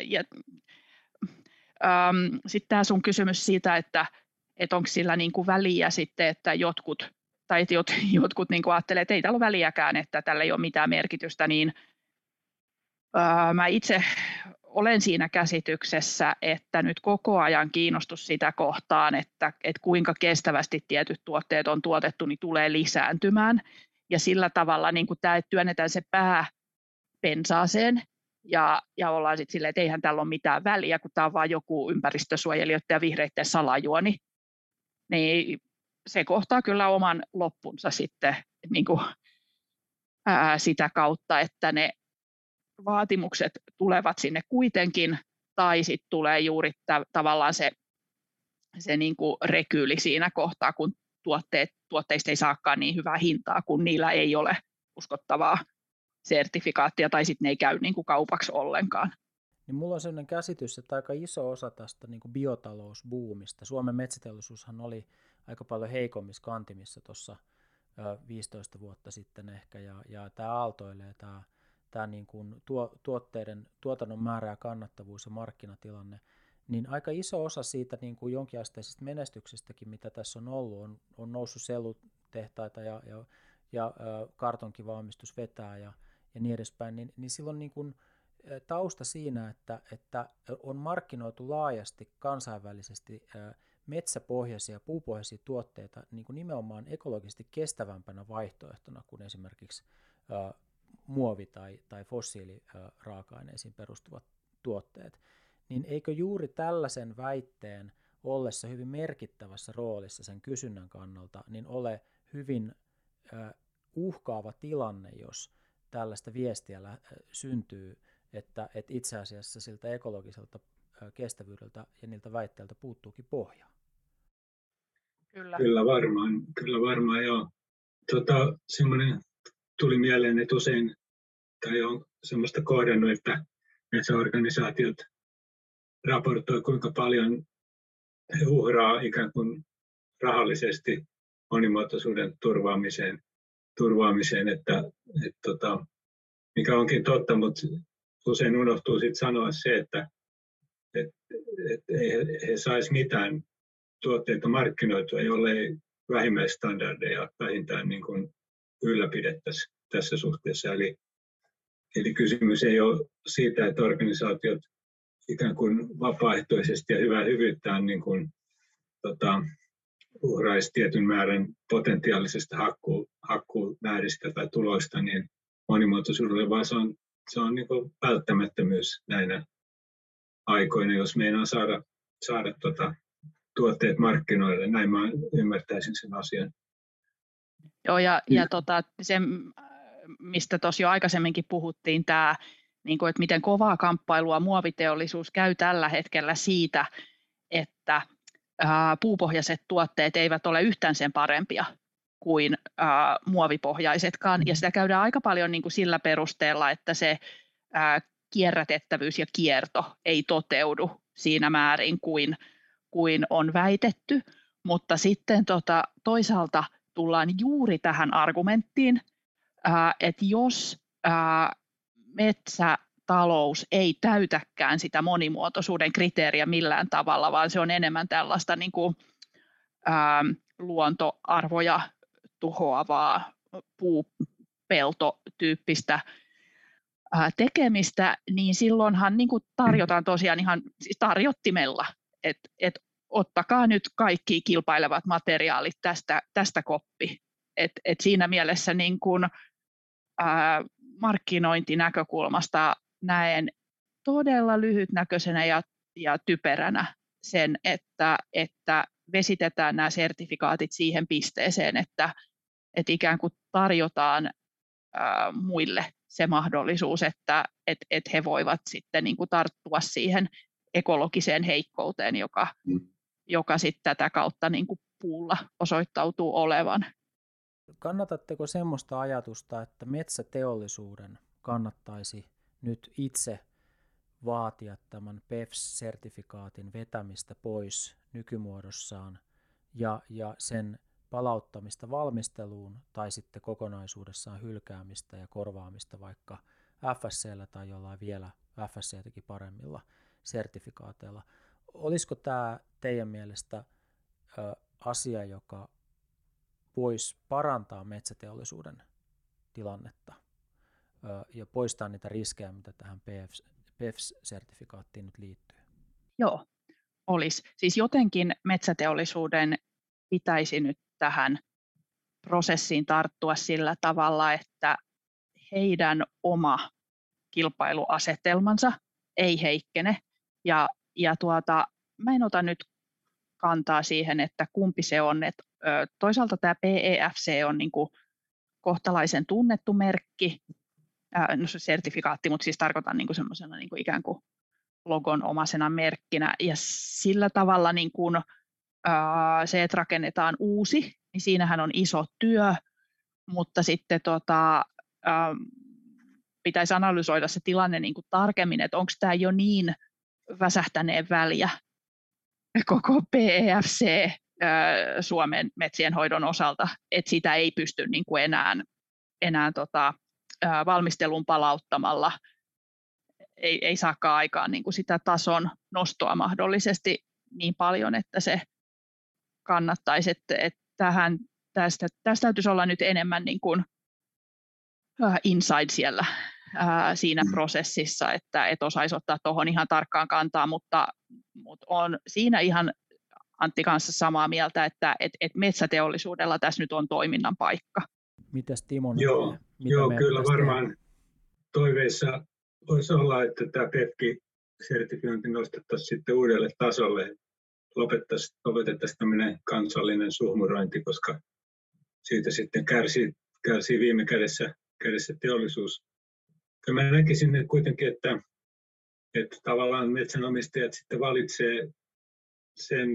ja, ähm, sitten tämä sun kysymys siitä, että et onko sillä niin kuin väliä sitten, että jotkut, tai jot, jotkut niin kuin ajattelee, että ei täällä ole väliäkään, että tällä ei ole mitään merkitystä, niin äh, mä itse olen siinä käsityksessä, että nyt koko ajan kiinnostus sitä kohtaan, että, että kuinka kestävästi tietyt tuotteet on tuotettu, niin tulee lisääntymään. Ja sillä tavalla niin kuin tämä, että työnnetään se pää pensaaseen ja, ja ollaan sitten silleen, että eihän tällä ole mitään väliä, kun tämä on vain joku ympäristösuojelijoiden ja vihreiden salajuoni. Niin se kohtaa kyllä oman loppunsa sitten niin kuin, ää, sitä kautta, että ne vaatimukset tulevat sinne kuitenkin, tai sitten tulee juuri t- tavallaan se, se niinku rekyyli siinä kohtaa, kun tuotteet, tuotteista ei saakaan niin hyvää hintaa, kun niillä ei ole uskottavaa sertifikaattia, tai sitten ne ei käy niinku kaupaksi ollenkaan. Niin mulla on sellainen käsitys, että aika iso osa tästä niinku biotalousbuumista, Suomen metsäteollisuushan oli aika paljon heikommissa kantimissa tuossa viisitoista vuotta sitten ehkä, ja, ja tämä aaltoilee tämä tämä niin kuin tuo, tuotteiden tuotannon määrä ja kannattavuus ja markkinatilanne, niin aika iso osa siitä niin kuin jonkinasteisesta menestyksestäkin, mitä tässä on ollut, on, on noussut sellutehtaita ja, ja, ja kartonkivalmistus vetää ja, ja niin edespäin, niin, niin silloin niin kuin tausta siinä, että, että on markkinoitu laajasti kansainvälisesti metsäpohjaisia ja puupohjaisia tuotteita niin kuin nimenomaan ekologisesti kestävämpänä vaihtoehtona kuin esimerkiksi muovi- tai, tai fossiiliraaka-aineisiin perustuvat tuotteet, niin eikö juuri tällaisen väitteen ollessa hyvin merkittävässä roolissa sen kysynnän kannalta, niin ole hyvin uhkaava tilanne, jos tällaista viestiä syntyy, että, että itse asiassa siltä ekologiselta kestävyydeltä ja niiltä väitteiltä puuttuukin pohja? Kyllä, kyllä varmaan, kyllä varmaan joo. Tota, semmoinen tuli mieleen, että usein tai on semmoista kohdannut, että näissä organisaatiot raportoi, kuinka paljon he uhraa ikään kuin rahallisesti monimuotoisuuden turvaamiseen, turvaamiseen että, että tota, mikä onkin totta, mutta usein unohtuu sit sanoa se, että et, et ei he, he saisi mitään tuotteita markkinoitua, jollei vähimmäisstandardeja vähintään niin kuin ylläpidettäisiin tässä suhteessa. Eli, eli kysymys ei ole siitä, että organisaatiot ikään kuin vapaaehtoisesti ja hyvää hyvyyttään niin kuin, tota, uhraisi tietyn määrän potentiaalisesta hakku, hakkumääristä tai tuloista niin monimuotoisuudelle, vaan se on, se on niin kuin välttämättömyys näinä aikoina, jos meinaa saada, saada tota, tuotteet markkinoille. Näin mä ymmärtäisin sen asian. Joo, ja, ja tota, se, mistä tuossa jo aikaisemminkin puhuttiin, tämä, niin kuin, että miten kovaa kamppailua muoviteollisuus käy tällä hetkellä siitä, että ää, puupohjaiset tuotteet eivät ole yhtään sen parempia kuin ää, muovipohjaisetkaan. Ja sitä käydään aika paljon niin kuin sillä perusteella, että se ää, kierrätettävyys ja kierto ei toteudu siinä määrin kuin, kuin on väitetty. Mutta sitten tota, toisaalta tullaan juuri tähän argumenttiin, että jos metsätalous ei täytäkään sitä monimuotoisuuden kriteeriä millään tavalla, vaan se on enemmän tällaista niin kuin, luontoarvoja tuhoavaa puupeltotyyppistä tekemistä, niin silloinhan niin kuin tarjotaan tosiaan ihan siis tarjottimella, että et ottakaa nyt kaikki kilpailevat materiaalit tästä, tästä koppi. Et, et siinä mielessä niin kuin, ää, markkinointinäkökulmasta näen todella lyhytnäköisenä ja, ja typeränä sen, että, että vesitetään nämä sertifikaatit siihen pisteeseen, että, että ikään kuin tarjotaan ää, muille se mahdollisuus, että et, et he voivat sitten niin kuin tarttua siihen ekologiseen heikkouteen, joka, mm. joka sitten tätä kautta niin kuin puulla osoittautuu olevan. Kannatatteko semmoista ajatusta, että metsäteollisuuden kannattaisi nyt itse vaatia tämän P E F C-sertifikaatin vetämistä pois nykymuodossaan ja, ja sen palauttamista valmisteluun tai sitten kokonaisuudessaan hylkäämistä ja korvaamista vaikka F S C:llä tai jollain vielä F S C:täkin paremmilla sertifikaateilla? Olisiko tämä teidän mielestä ö, asia, joka voisi parantaa metsäteollisuuden tilannetta ö, ja poistaa niitä riskejä, mitä tähän P E F C-sertifikaattiin nyt liittyy? Joo, olisi. Siis jotenkin metsäteollisuuden pitäisi nyt tähän prosessiin tarttua sillä tavalla, että heidän oma kilpailuasetelmansa ei heikkene. Ja, ja tuota, mä en ota nyt kantaa siihen, että kumpi se on. Et, ö, toisaalta tämä P E F C on niinku kohtalaisen tunnettu merkki, Ää, no se sertifikaatti, mutta siis tarkoitan niinku semmoisena niinku ikään kuin logon omaisena merkkinä. Ja sillä tavalla niinku, ää, se, että rakennetaan uusi, niin siinähän on iso työ, mutta sitten tota, ää, pitäisi analysoida se tilanne niin kuin tarkemmin, että onko tämä jo niin väsähtäneen väliä koko P E F C Suomen metsienhoidon osalta, että sitä ei pysty niin kuin enää, enää tota, valmistelun palauttamalla, ei, ei saakaan aikaan niin kuin sitä tason nostoa mahdollisesti niin paljon, että se kannattaisi. Että, että tähän, tästä, tästä täytyisi olla nyt enemmän niin kuin inside siellä ää, siinä prosessissa, että et osaisi ottaa tuohon ihan tarkkaan kantaa, mutta, mutta on siinä ihan Antti kanssa samaa mieltä, että et, et metsäteollisuudella tässä nyt on toiminnan paikka. Mitäs Timo? Joo, mitä joo kyllä varmaan tehdä? Toiveissa voisi olla, että tämä P E F C-sertifiointi nostettaisiin sitten uudelle tasolle. Lopettaisiin, lopetettaisiin tämmöinen kansallinen suhmurointi, koska siitä sitten kärsii, kärsii viime kädessä kädessä teollisuus. Kyllä mä näkisin kuitenkin, että, että tavallaan metsänomistajat sitten valitsee sen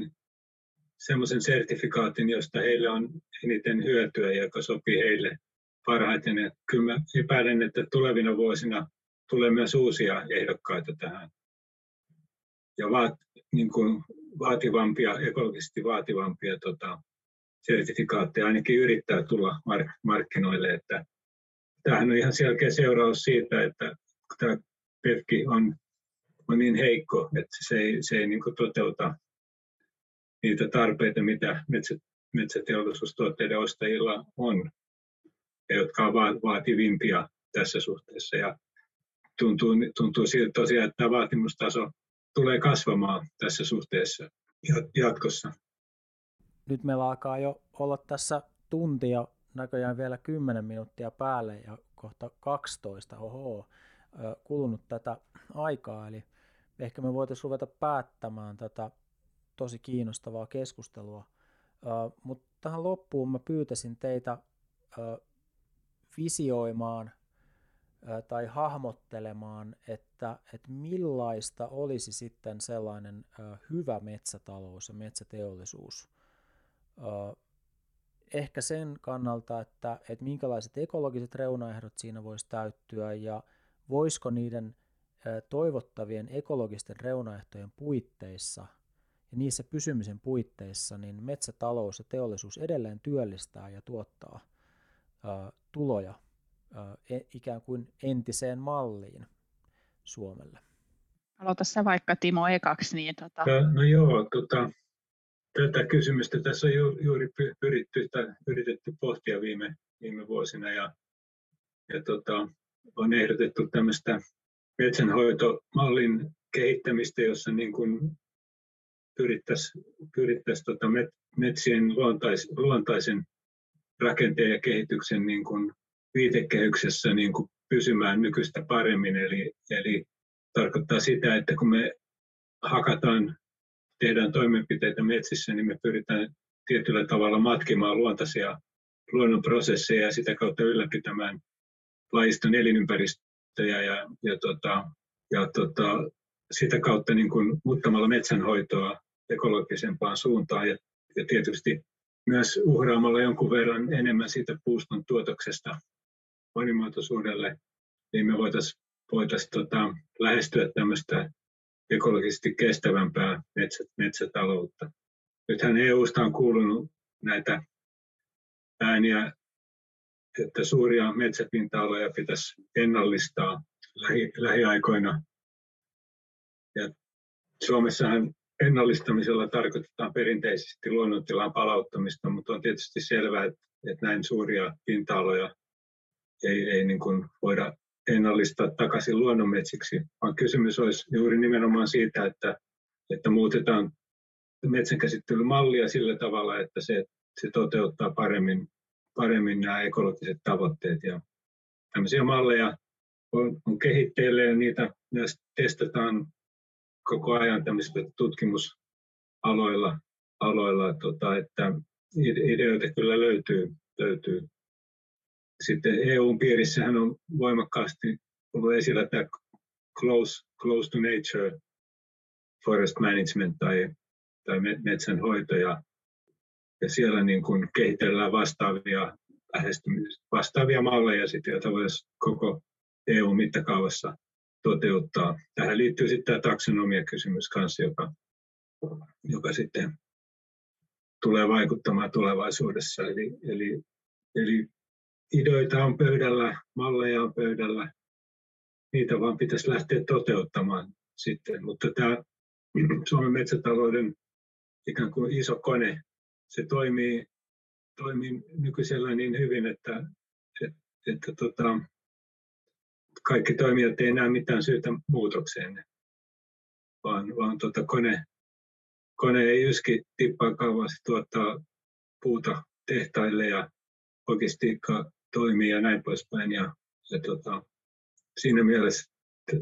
semmoisen sertifikaatin, josta heillä on eniten hyötyä ja joka sopii heille parhaiten. Ja kyllä mä epäilen, että tulevina vuosina tulee myös uusia ehdokkaita tähän ja vaat, niin kuin vaativampia, ekologisesti vaativampia tota, sertifikaatteja ainakin yrittää tulla mark- markkinoille, että tämähän on ihan selkeä seuraus siitä, että tämä P E F C on, on niin heikko, että se ei, se ei niin kuin toteuta niitä tarpeita, mitä metsä, metsäteollisuustuotteiden ostajilla on, ja jotka ovat vaativimpia tässä suhteessa. Ja tuntuu, tuntuu siltä tosiaan, että tämä vaatimustaso tulee kasvamaan tässä suhteessa jatkossa. Nyt meillä alkaa jo olla tässä tuntia. Näköjään vielä kymmenen minuuttia päälle ja kohta kaksitoista, oho, kulunut tätä aikaa, eli ehkä me voitaisiin ruveta päättämään tätä tosi kiinnostavaa keskustelua, mutta tähän loppuun mä pyytäisin teitä visioimaan tai hahmottelemaan, että, että millaista olisi sitten sellainen hyvä metsätalous ja metsäteollisuus, ehkä sen kannalta, että, että minkälaiset ekologiset reunaehdot siinä voisi täyttyä ja voisiko niiden toivottavien ekologisten reunaehtojen puitteissa ja niissä pysymisen puitteissa niin metsätalous ja teollisuus edelleen työllistää ja tuottaa ää, tuloja ää, ikään kuin entiseen malliin Suomelle. Aloita sä vaikka Timo ekaksi. Niin tota... No joo, tota, tätä kysymystä tässä on ju- juuri pyritty, tai yritetty pohtia viime, viime vuosina ja, ja tota, on ehdotettu tämmöistä metsänhoitomallin kehittämistä, jossa niin kuin pyrittäisiin pyrittäisi tota metsien luontais, luontaisen rakenteen ja kehityksen niin kuin viitekehyksessä niin kuin pysymään nykyistä paremmin. Eli, eli tarkoittaa sitä, että kun me hakataan, tehdään toimenpiteitä metsissä, niin me pyritään tietyllä tavalla matkimaan luontaisia luonnonprosesseja ja sitä kautta ylläpitämään lajiston elinympäristöjä ja, ja, tota, ja tota, sitä kautta niin kuin muuttamalla metsänhoitoa ekologisempaan suuntaan ja, ja tietysti myös uhraamalla jonkun verran enemmän siitä puuston tuotoksesta monimuotoisuudelle, niin me voitaisiin voitaisiin tota, lähestyä tämmöistä ekologisesti kestävämpää metsä, metsätaloutta. Nythän E U:sta on kuulunut näitä ääniä, että suuria metsäpinta-aloja pitäisi ennallistaa lähi, lähiaikoina. Ja Suomessahan ennallistamisella tarkoitetaan perinteisesti luonnontilan palauttamista, mutta on tietysti selvää, että, että näin suuria pinta-aloja ei, ei niin kuin voida ennallistaa takaisin luonnonmetsiksi, vaan kysymys olisi juuri nimenomaan siitä, että, että muutetaan metsänkäsittelymallia sillä tavalla, että se, se toteuttaa paremmin, paremmin nämä ekologiset tavoitteet. Ja tämmöisiä malleja on, on kehitteillä ja niitä myös testataan koko ajan tämmöisillä tutkimusaloilla, aloilla, tota, että ideoita kyllä löytyy. löytyy. Sitten E U:n piirissähän on voimakkaasti ollut esillä tämä close, close to nature forest management tai, tai metsänhoito. Ja, ja siellä niin kuin kehitellään vastaavia, vastaavia malleja, sitten, joita voisi koko E U:n mittakaavassa toteuttaa. Tähän liittyy sitten tämä taksonomiakysymys kanssa, joka, joka sitten tulee vaikuttamaan tulevaisuudessa. Eli, eli, eli ideoita on pöydällä, malleja on pöydällä, niitä vaan pitäisi lähteä toteuttamaan sitten, mutta tämä Suomen metsätalouden ikään kuin iso kone, se toimii, toimii nykyisellä niin hyvin, että, että, että tota, kaikki toimijat ei näe mitään syytä muutokseen, vaan, vaan tota kone, kone ei yski tippaakaan, vaan se tuottaa puuta tehtaille ja logistiikka toimii ja näin poispäin. Ja, ja tota, siinä mielessä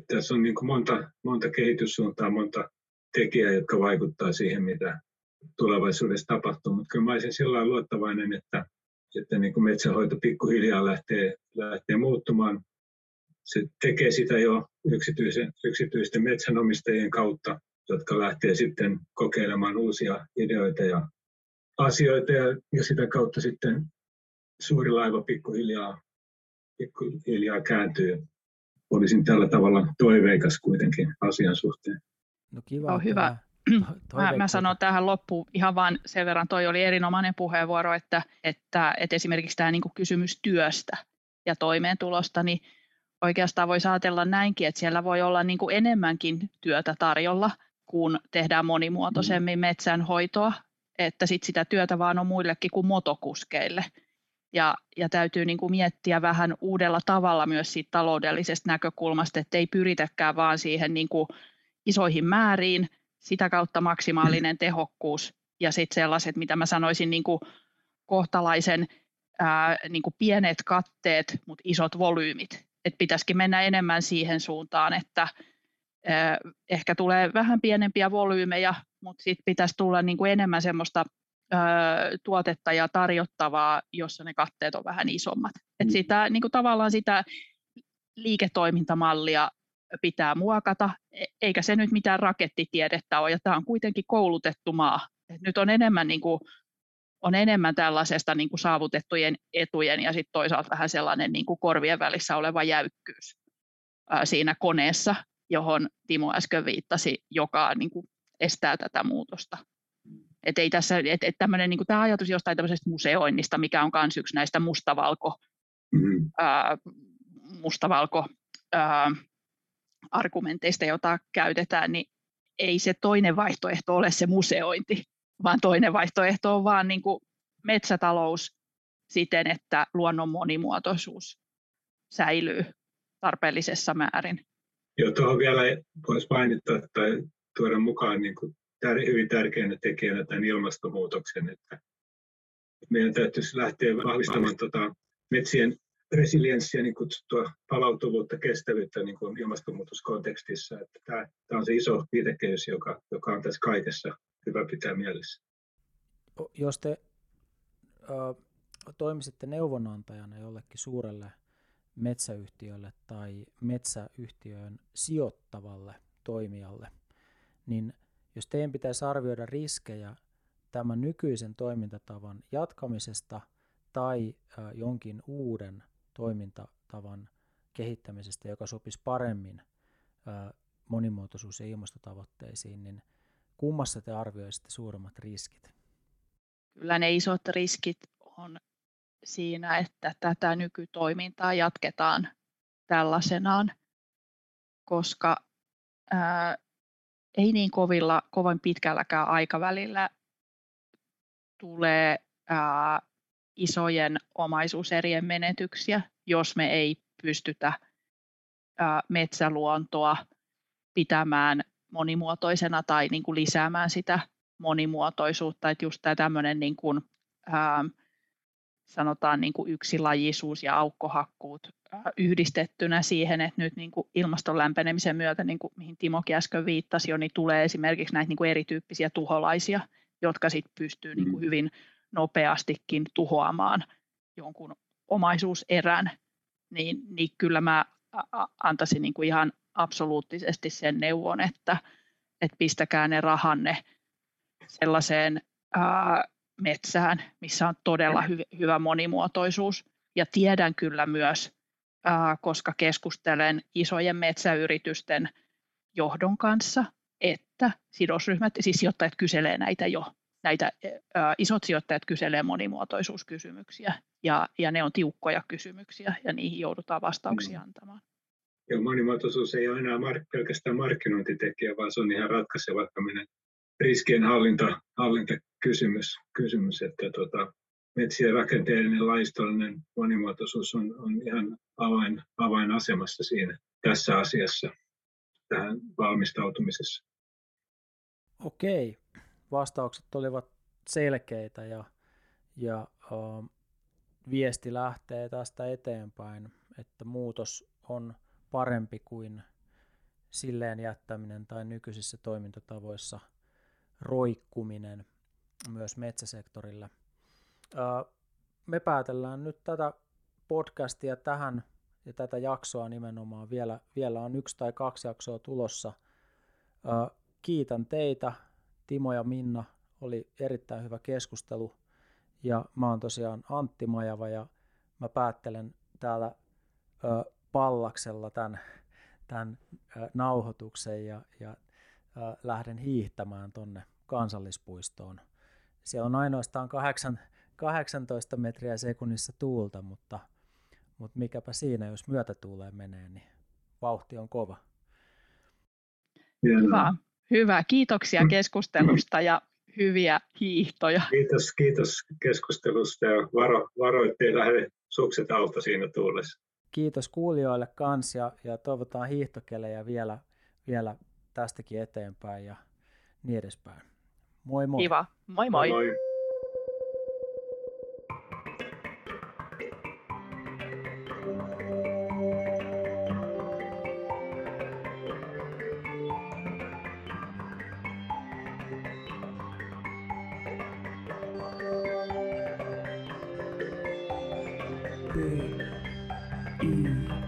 tässä on niin kuin monta, monta kehityssuuntaa, monta tekijää, jotka vaikuttaa siihen, mitä tulevaisuudessa tapahtuu. Mutta kyllä mä olisin sillä lailla luottavainen, että, että niin kuin metsänhoito pikkuhiljaa lähtee, lähtee muuttumaan. Se tekee sitä jo yksityisen, yksityisten metsänomistajien kautta, jotka lähtee sitten kokeilemaan uusia ideoita ja asioita ja, ja sitä kautta sitten suuri laiva pikkuhiljaa, pikkuhiljaa kääntyy. Olisin tällä tavalla toiveikas kuitenkin asian suhteen. No kiva. Oh, hyvä. Mä, mä sanon tähän loppuun ihan vaan sen verran, toi oli erinomainen puheenvuoro, että, että, että esimerkiksi tämä niin kuin kysymys työstä ja toimeentulosta, niin oikeastaan voisi ajatella näinkin, että siellä voi olla niin kuin enemmänkin työtä tarjolla, kun tehdään monimuotoisemmin metsänhoitoa, että sit sitä työtä vaan on muillekin kuin motokuskeille. Ja, ja täytyy niin kuin miettiä vähän uudella tavalla myös siitä taloudellisesta näkökulmasta, että ei pyritäkään vaan siihen niin kuin isoihin määriin, sitä kautta maksimaalinen tehokkuus ja sitten sellaiset, mitä mä sanoisin, niin kuin kohtalaisen ää, niin kuin pienet katteet, mutta isot volyymit. Että pitäisikin mennä enemmän siihen suuntaan, että ää, ehkä tulee vähän pienempiä volyymeja, mutta sitten pitäisi tulla niin kuin enemmän semmoista tuotetta ja tarjottavaa, jossa ne katteet on vähän isommat. Et sitä, niin kuin tavallaan sitä liiketoimintamallia pitää muokata, eikä se nyt mitään rakettitiedettä ole, ja tämä on kuitenkin koulutettu maa. Et nyt on enemmän, niin kuin, on enemmän tällaisesta niin kuin saavutettujen etujen ja sitten toisaalta vähän sellainen niin kuin korvien välissä oleva jäykkyys ää, siinä koneessa, johon Timo äsken viittasi, joka on niin kuin estää tätä muutosta. Että ei tässä, et, et tämmönen, niin kuin tämä ajatus jostain tämmöisestä museoinnista, mikä on myös yksi näistä mustavalko, mm-hmm. ää, mustavalko ää, argumenteista, jota käytetään, niin ei se toinen vaihtoehto ole se museointi, vaan toinen vaihtoehto on vaan niin kuin metsätalous siten, että luonnon monimuotoisuus säilyy tarpeellisessa määrin. Joo, tuohon vielä voisi mainita tai tuoda mukaan niin kuin hyvin tärkeänä tekijänä tämän ilmastonmuutoksen, että meidän täytyisi lähteä vahvistamaan tuota metsien resilienssiä, niin kutsuttua palautuvuutta, kestävyyttä niin kuin ilmastonmuutoskontekstissa. Että tämä, tämä on se iso viitekehys, joka, joka on tässä kaikessa hyvä pitää mielessä. Jos te äh, toimisitte neuvonantajana jollekin suurelle metsäyhtiölle tai metsäyhtiöön sijoittavalle toimijalle, niin jos teidän pitäisi arvioida riskejä tämän nykyisen toimintatavan jatkamisesta tai äh, jonkin uuden toimintatavan kehittämisestä, joka sopisi paremmin äh, monimuotoisuus- ja ilmastotavoitteisiin, niin kummassa te arvioisitte suuremmat riskit? Kyllä ne isot riskit on siinä, että tätä nykytoimintaa jatketaan tällaisenaan, koska ää, ei niin kovilla, kovin pitkälläkään aikavälillä tulee ää, isojen omaisuuserien menetyksiä, jos me ei pystytä ää, metsäluontoa pitämään monimuotoisena tai niin kuin lisäämään sitä monimuotoisuutta, että just tämä tämmöinen niin kuin, ää, sanotaan niin kuin yksilajisuus ja aukkohakkuut ää, yhdistettynä siihen, että nyt niin kuin ilmaston lämpenemisen myötä, niin kuin mihin Timokin äsken viittasi jo, niin tulee esimerkiksi näitä niin kuin erityyppisiä tuholaisia, jotka sitten pystyy niin kuin hyvin nopeastikin tuhoamaan jonkun omaisuuserän, niin, niin kyllä mä antaisin niin kuin ihan absoluuttisesti sen neuvon, että, että pistäkää ne rahanne sellaiseen ää, metsään, missä on todella hy, hyvä monimuotoisuus. Ja tiedän kyllä myös, ää, koska keskustelen isojen metsäyritysten johdon kanssa, että sidosryhmät, siis sijoittajat kyselee näitä jo. Näitä ää, isot sijoittajat kyselee monimuotoisuuskysymyksiä ja, ja ne on tiukkoja kysymyksiä ja niihin joudutaan vastauksia antamaan. Ja monimuotoisuus ei ole enää mark- pelkästään markkinointitekijä, vaan se on ihan ratkaiseva tämmöinen riskien hallinta, hallintakysymys, kysymys, että tota, metsien rakenteellinen laistollinen monimuotoisuus on, on ihan avain, avainasemassa siinä tässä asiassa, tähän valmistautumisessa. Okei, vastaukset olivat selkeitä ja, ja äh, viesti lähtee tästä eteenpäin, että muutos on parempi kuin silleen jättäminen tai nykyisissä toimintatavoissa roikkuminen myös metsäsektorilla. Me päätellään nyt tätä podcastia tähän ja tätä jaksoa nimenomaan. Vielä, vielä on yksi tai kaksi jaksoa tulossa. Kiitän teitä, Timo ja Minna. Oli erittäin hyvä keskustelu. Ja mä oon tosiaan Antti Majava ja mä päättelen täällä Pallaksella tämän, tämän äh, nauhoituksen ja, ja äh, lähden hiihtämään tuonne kansallispuistoon. Siellä on ainoastaan kahdeksantoista metriä sekunnissa tuulta, mutta, mutta mikäpä siinä, jos myötätuuleen menee, niin vauhti on kova. Hyvä, hyvä. Kiitoksia keskustelusta ja hyviä hiihtoja. Kiitos, kiitos keskustelusta ja varo, varo ettei lähde sukset alta siinä tuulessa. Kiitos kuulijoille kanssa ja, ja toivotaan hiihtokelejä vielä, vielä tästäkin eteenpäin ja niin edespäin. Moi moi! Kiva! Moi moi! moi, moi. Mm.